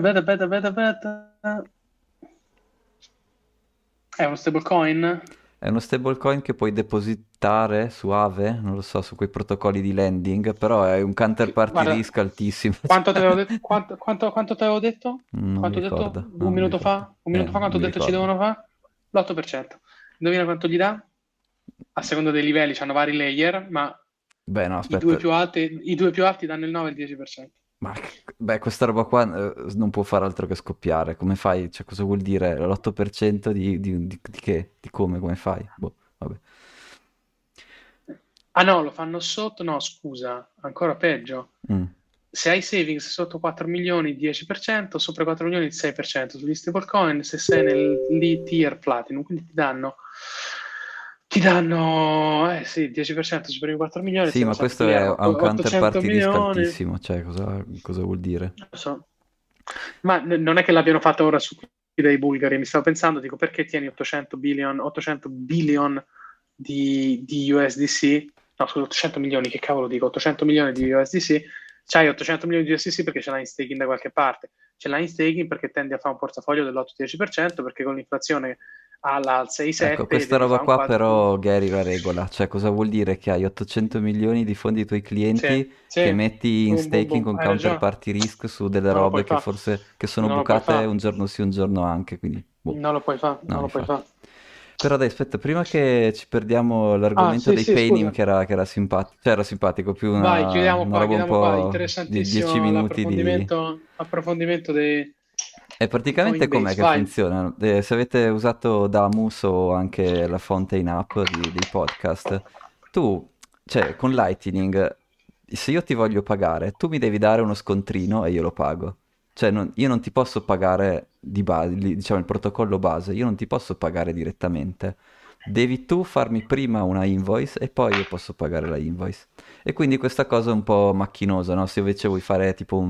È uno stablecoin? È uno stablecoin che puoi depositare su Aave, non lo so, su quei protocolli di lending, però è un counterparty risk altissimo. Quanto ti avevo detto? Non mi ricordo. Un minuto fa quanto ho detto ricordo. Ci devono fare? L'8%. Indovina quanto gli dà? A seconda dei livelli, hanno vari layer, ma i due più alti danno il 9 e il 10%. Beh, questa roba qua non può fare altro che scoppiare. Come fai? Cioè, cosa vuol dire? L'8% di che? Di come? Come fai? Boh, vabbè. Ah no, lo fanno sotto? No, scusa, ancora peggio. Se hai savings sotto 4 milioni 10%, sopra 4 milioni 6%, sugli stablecoin, se sei nel tier platinum, quindi ti danno sì, 10% superi i 4 milioni. Sì, ma questo è un counterparty risk altissimo, cioè cosa vuol dire? Non lo so. Ma non è che l'abbiano fatto ora su dei bulgari, mi stavo pensando, dico, perché tieni 800 billion di USDC? No, scusa, 800 milioni, che cavolo dico, 800 milioni di USDC. C'hai 800 milioni di USDC perché ce l'hai in staking da qualche parte. Ce l'hai in staking perché tendi a fare un portafoglio dell'8-10%, perché con l'inflazione al 6-7. Ecco, questa roba qua 4... però Gary la regola, cioè cosa vuol dire che hai 800 milioni di fondi dei tuoi clienti che metti in staking con counterparty risk su delle robe che forse che sono bucate un giorno sì un giorno anche, quindi non lo puoi fare. Però dai, aspetta, prima che ci perdiamo l'argomento dei PayNym che era simpatico, cioè era simpatico più una, vai, chiudiamo qua, interessantissimo 10 minuti approfondimento dei... E praticamente Coinbase, com'è che funziona? Se avete usato Damus o anche la Fountain app di podcast, cioè con Lightning, se io ti voglio pagare, tu mi devi dare uno scontrino e io lo pago. Cioè io non ti posso pagare di base, diciamo il protocollo base, io non ti posso pagare direttamente. Devi tu farmi prima una invoice e poi io posso pagare la invoice. E quindi questa cosa è un po' macchinosa, no? Se invece vuoi fare tipo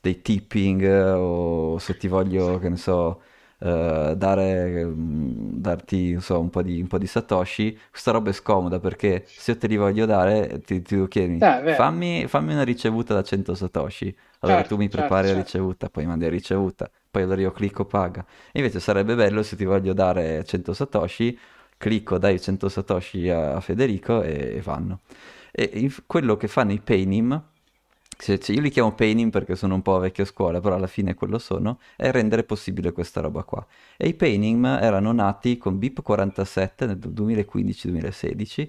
dei tipping o se ti voglio, che ne so, darti non so, un po' di satoshi, questa roba è scomoda perché se io te li voglio dare ti chiedi fammi una ricevuta da 100 satoshi, allora tu mi prepari la ricevuta, poi mandi la ricevuta, poi allora io clicco paga. Invece sarebbe bello se ti voglio dare 100 satoshi, clicco dai 100 satoshi a Federico e vanno. E quello che fanno i PayNym, io li chiamo PayNym perché sono un po' vecchia scuola, però alla fine quello sono, è rendere possibile questa roba qua. E i PayNym erano nati con BIP47 nel 2015-2016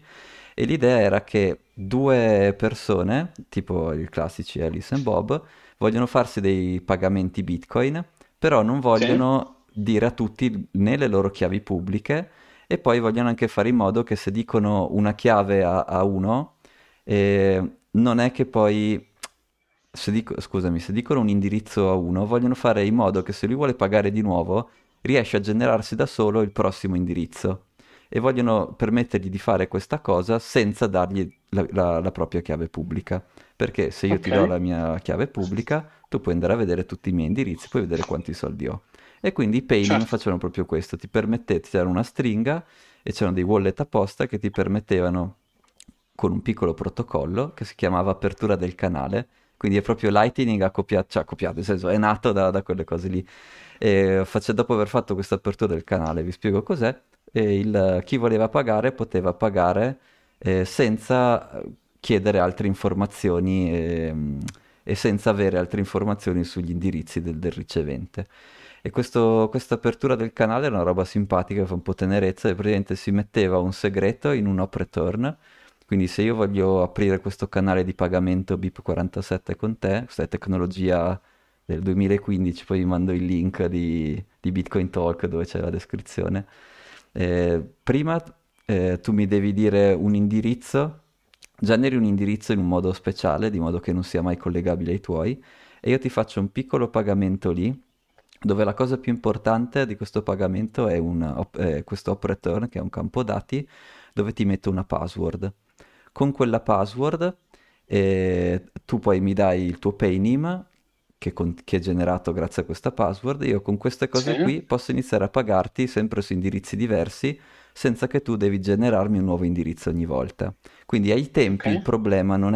e l'idea era che due persone, tipo i classici Alice e Bob, vogliono farsi dei pagamenti Bitcoin, però non vogliono dire a tutti né le loro chiavi pubbliche, e poi vogliono anche fare in modo che se dicono una chiave a uno, non è che poi... Se dicono un indirizzo a uno, vogliono fare in modo che se lui vuole pagare di nuovo riesce a generarsi da solo il prossimo indirizzo, e vogliono permettergli di fare questa cosa senza dargli la propria chiave pubblica, perché se io ti do la mia chiave pubblica tu puoi andare a vedere tutti i miei indirizzi, puoi vedere quanti soldi ho. E quindi i PayNym facevano proprio questo, ti permettevano, c'era una stringa e c'erano dei wallet apposta che ti permettevano, con un piccolo protocollo che si chiamava apertura del canale. Quindi è proprio Lightning ha copiato, nel senso è nato da quelle cose lì. E dopo aver fatto questa apertura del canale, vi spiego cos'è, chi voleva pagare poteva pagare senza chiedere altre informazioni e senza avere altre informazioni sugli indirizzi del ricevente. E questa apertura del canale era una roba simpatica, fa un po' tenerezza, e praticamente si metteva un segreto in un op return. Quindi se io voglio aprire questo canale di pagamento BIP47 con te, questa è tecnologia del 2015, poi vi mando il link di Bitcoin Talk dove c'è la descrizione. Prima tu mi devi dire un indirizzo generi un indirizzo in un modo speciale, di modo che non sia mai collegabile ai tuoi, e io ti faccio un piccolo pagamento lì, dove la cosa più importante di questo pagamento è questo op return, che è un campo dati, dove ti metto una password. Con quella password tu poi mi dai il tuo PayNym, che è generato grazie a questa password. Io con queste cose qui posso iniziare a pagarti sempre su indirizzi diversi, senza che tu devi generarmi un nuovo indirizzo ogni volta. Quindi ai tempi il problema non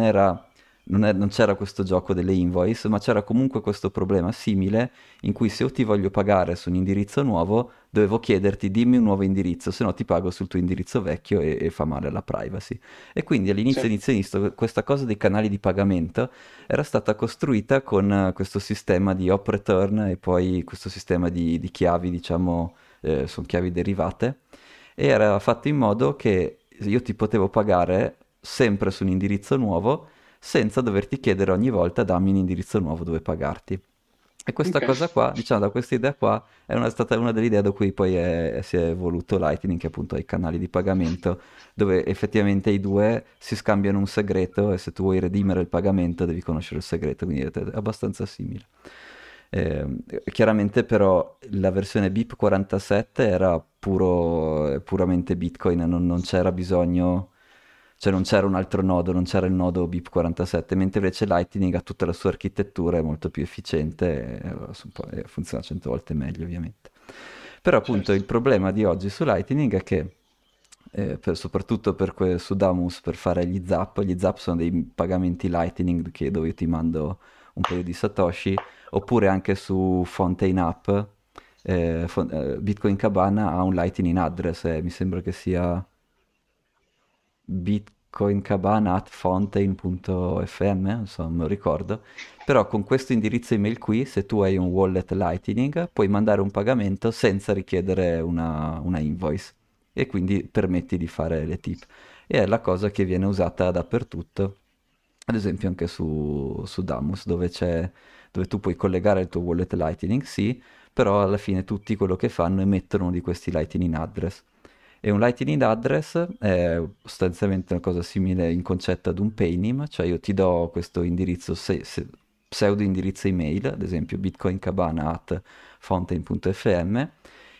c'era questo gioco delle invoice, ma c'era comunque questo problema simile, in cui se io ti voglio pagare su un indirizzo nuovo, dovevo chiederti dimmi un nuovo indirizzo, se no ti pago sul tuo indirizzo vecchio e fa male alla privacy. E quindi all'inizio questa cosa dei canali di pagamento era stata costruita con questo sistema di op return e poi questo sistema di chiavi, diciamo, sono chiavi derivate, e era fatto in modo che io ti potevo pagare sempre su un indirizzo nuovo senza doverti chiedere ogni volta dammi un indirizzo nuovo dove pagarti. E questa cosa qua, diciamo, da questa idea qua è stata una delle idee da cui poi si è evoluto Lightning, che appunto ha i canali di pagamento, dove effettivamente i due si scambiano un segreto, e se tu vuoi redimere il pagamento devi conoscere il segreto, quindi è abbastanza simile. Chiaramente però la versione BIP47 era puramente Bitcoin, non c'era bisogno... Cioè non c'era un altro nodo, non c'era il nodo BIP47, mentre invece Lightning ha tutta la sua architettura, è molto più efficiente e funziona 100 volte meglio, ovviamente. Però appunto il problema di oggi su Lightning è che, soprattutto su Damus, per fare gli zap sono dei pagamenti Lightning dove io ti mando un paio di satoshi, oppure anche su Fountain App, Bitcoin Cabana ha un Lightning address, mi sembra che sia... bitcoincabana@fountain.fm, insomma non ricordo, però con questo indirizzo email qui, se tu hai un wallet Lightning, puoi mandare un pagamento senza richiedere una invoice, e quindi permetti di fare le tip, e è la cosa che viene usata dappertutto, ad esempio anche su Damus, dove tu puoi collegare il tuo wallet Lightning, sì, però alla fine tutti quello che fanno è mettono uno di questi Lightning address. E un Lightning address è sostanzialmente una cosa simile in concetto ad un PayNym, cioè io ti do questo indirizzo, pseudo indirizzo email, ad esempio bitcoincabana@fountain.fm,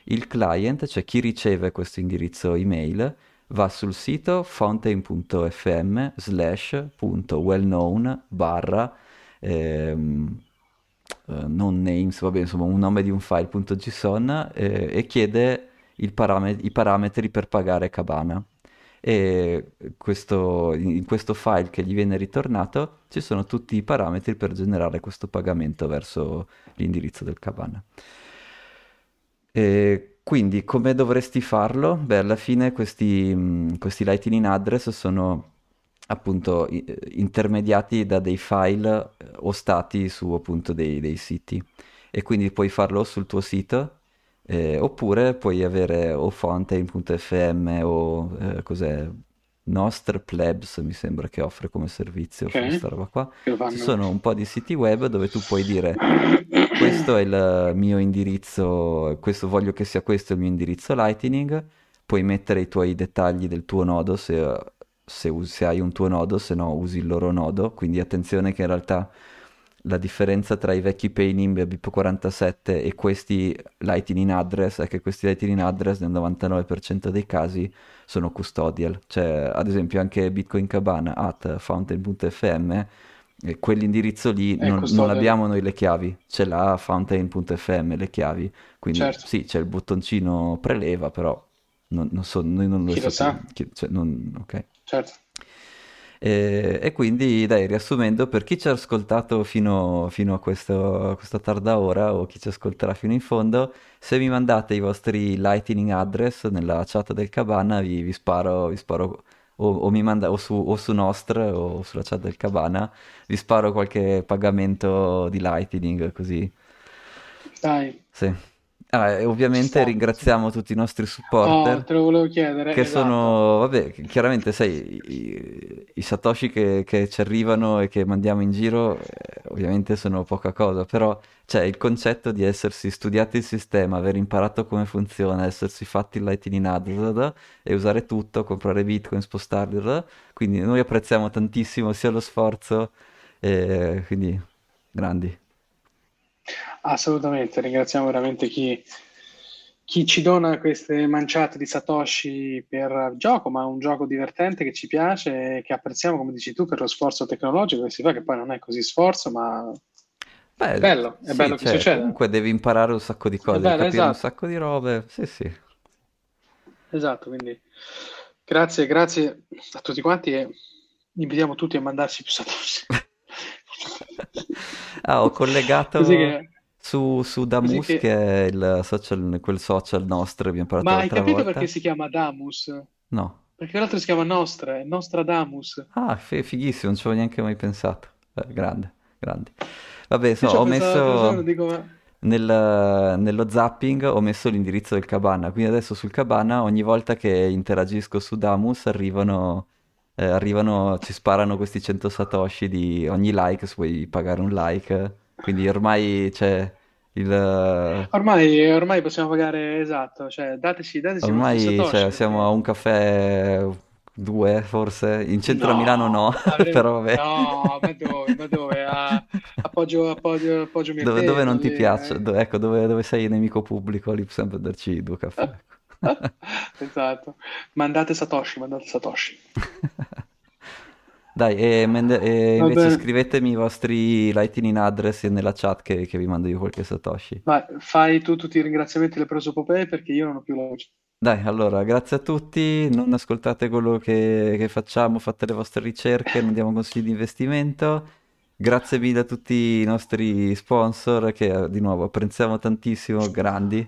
il client, cioè chi riceve questo indirizzo email, va sul sito fountain.fm/.wellknown/ non names, va bene, insomma un nome di un file.json, e chiede... i parametri per pagare Cabana, e in questo file che gli viene ritornato ci sono tutti i parametri per generare questo pagamento verso l'indirizzo del Cabana. E quindi come dovresti farlo? Beh, alla fine questi Lightning address sono appunto intermediati da dei file o stati su appunto dei siti, e quindi puoi farlo sul tuo sito. Oppure puoi avere o Fountain.fm o cos'è, NostrPlebs mi sembra che offre come servizio questa roba qua. Ci sono un po' di siti web dove tu puoi dire questo è il mio indirizzo, voglio che sia questo il mio indirizzo Lightning, puoi mettere i tuoi dettagli del tuo nodo, se hai un tuo nodo, se no usi il loro nodo, quindi attenzione che in realtà... La differenza tra i vecchi PayNym e BIP47 e questi Lightning address è che questi Lightning address nel 99% dei casi sono custodial, cioè ad esempio anche bitcoincabana@fountain.fm, quell'indirizzo lì non abbiamo noi le chiavi, ce l'ha fountain.fm le chiavi, quindi sì c'è il bottoncino preleva, però non so, noi non lo sappiamo, E quindi dai, riassumendo, per chi ci ha ascoltato fino a questa tarda ora, o chi ci ascolterà fino in fondo, se mi mandate i vostri Lightning address nella chat del Cabana vi sparo o mi manda o su Nostr o sulla chat del Cabana vi sparo qualche pagamento di Lightning, così dai. Sì. E ovviamente ringraziamo tutti i nostri supporter, te lo volevo chiedere, che sono, vabbè, chiaramente sai, i satoshi che ci arrivano e che mandiamo in giro ovviamente sono poca cosa, però cioè, il concetto di essersi studiato il sistema, aver imparato come funziona, essersi fatti il Lightning ad e usare tutto, comprare Bitcoin, spostarli, quindi noi apprezziamo tantissimo sia lo sforzo, quindi grandi. Assolutamente, ringraziamo veramente chi ci dona queste manciate di Satoshi per gioco, ma un gioco divertente che ci piace e che apprezziamo, come dici tu, per lo sforzo tecnologico che si fa, che poi non è così sforzo, ma beh, bello, è sì, bello che succede. Comunque devi imparare un sacco di cose, capire esatto. Un sacco di robe, sì sì. Esatto, quindi grazie a tutti quanti e invitiamo tutti a mandarci più Satoshi. Ho collegato... Su Damus che è il social, quel social Nostr, abbiamo parlato l'altra volta. Ma hai capito perché si chiama Damus? No. Perché l'altro si chiama Nostr, è Nostradamus. Ah, fighissimo, non ci avevo neanche mai pensato. Grande. Vabbè, ho messo... Nello zapping ho messo l'indirizzo del Cabana, quindi adesso sul Cabana ogni volta che interagisco su Damus arrivano, ci sparano questi 100 satoshi di ogni like, se vuoi pagare un like... Quindi ormai c'è il... Ormai possiamo pagare, esatto, cioè dateci ormai, un satoshi. Cioè, siamo a un caffè, due forse, in centro a Milano però vabbè. No, ma dove? Appoggio Mirteo. Dove non ti piaccio, ecco, dove sei nemico pubblico, lì possiamo prenderci due caffè. Esatto, mandate satoshi. Dai, e invece scrivetemi i vostri Lightning address nella chat che vi mando io qualche satoshi. Vai, fai tu tutti i ringraziamenti, l'hai preso Popeye perché io non ho più la voce. Dai, allora, grazie a tutti, non ascoltate quello che facciamo, fate le vostre ricerche, non diamo consigli di investimento. Grazie mille a tutti i nostri sponsor che di nuovo apprezziamo tantissimo, grandi.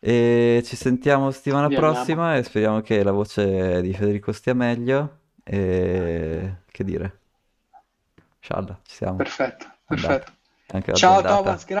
E ci sentiamo settimana prossima e speriamo che la voce di Federico stia meglio. E che dire? Ciao, ci siamo. Perfetto. Andata. Ciao Thomas, grazie.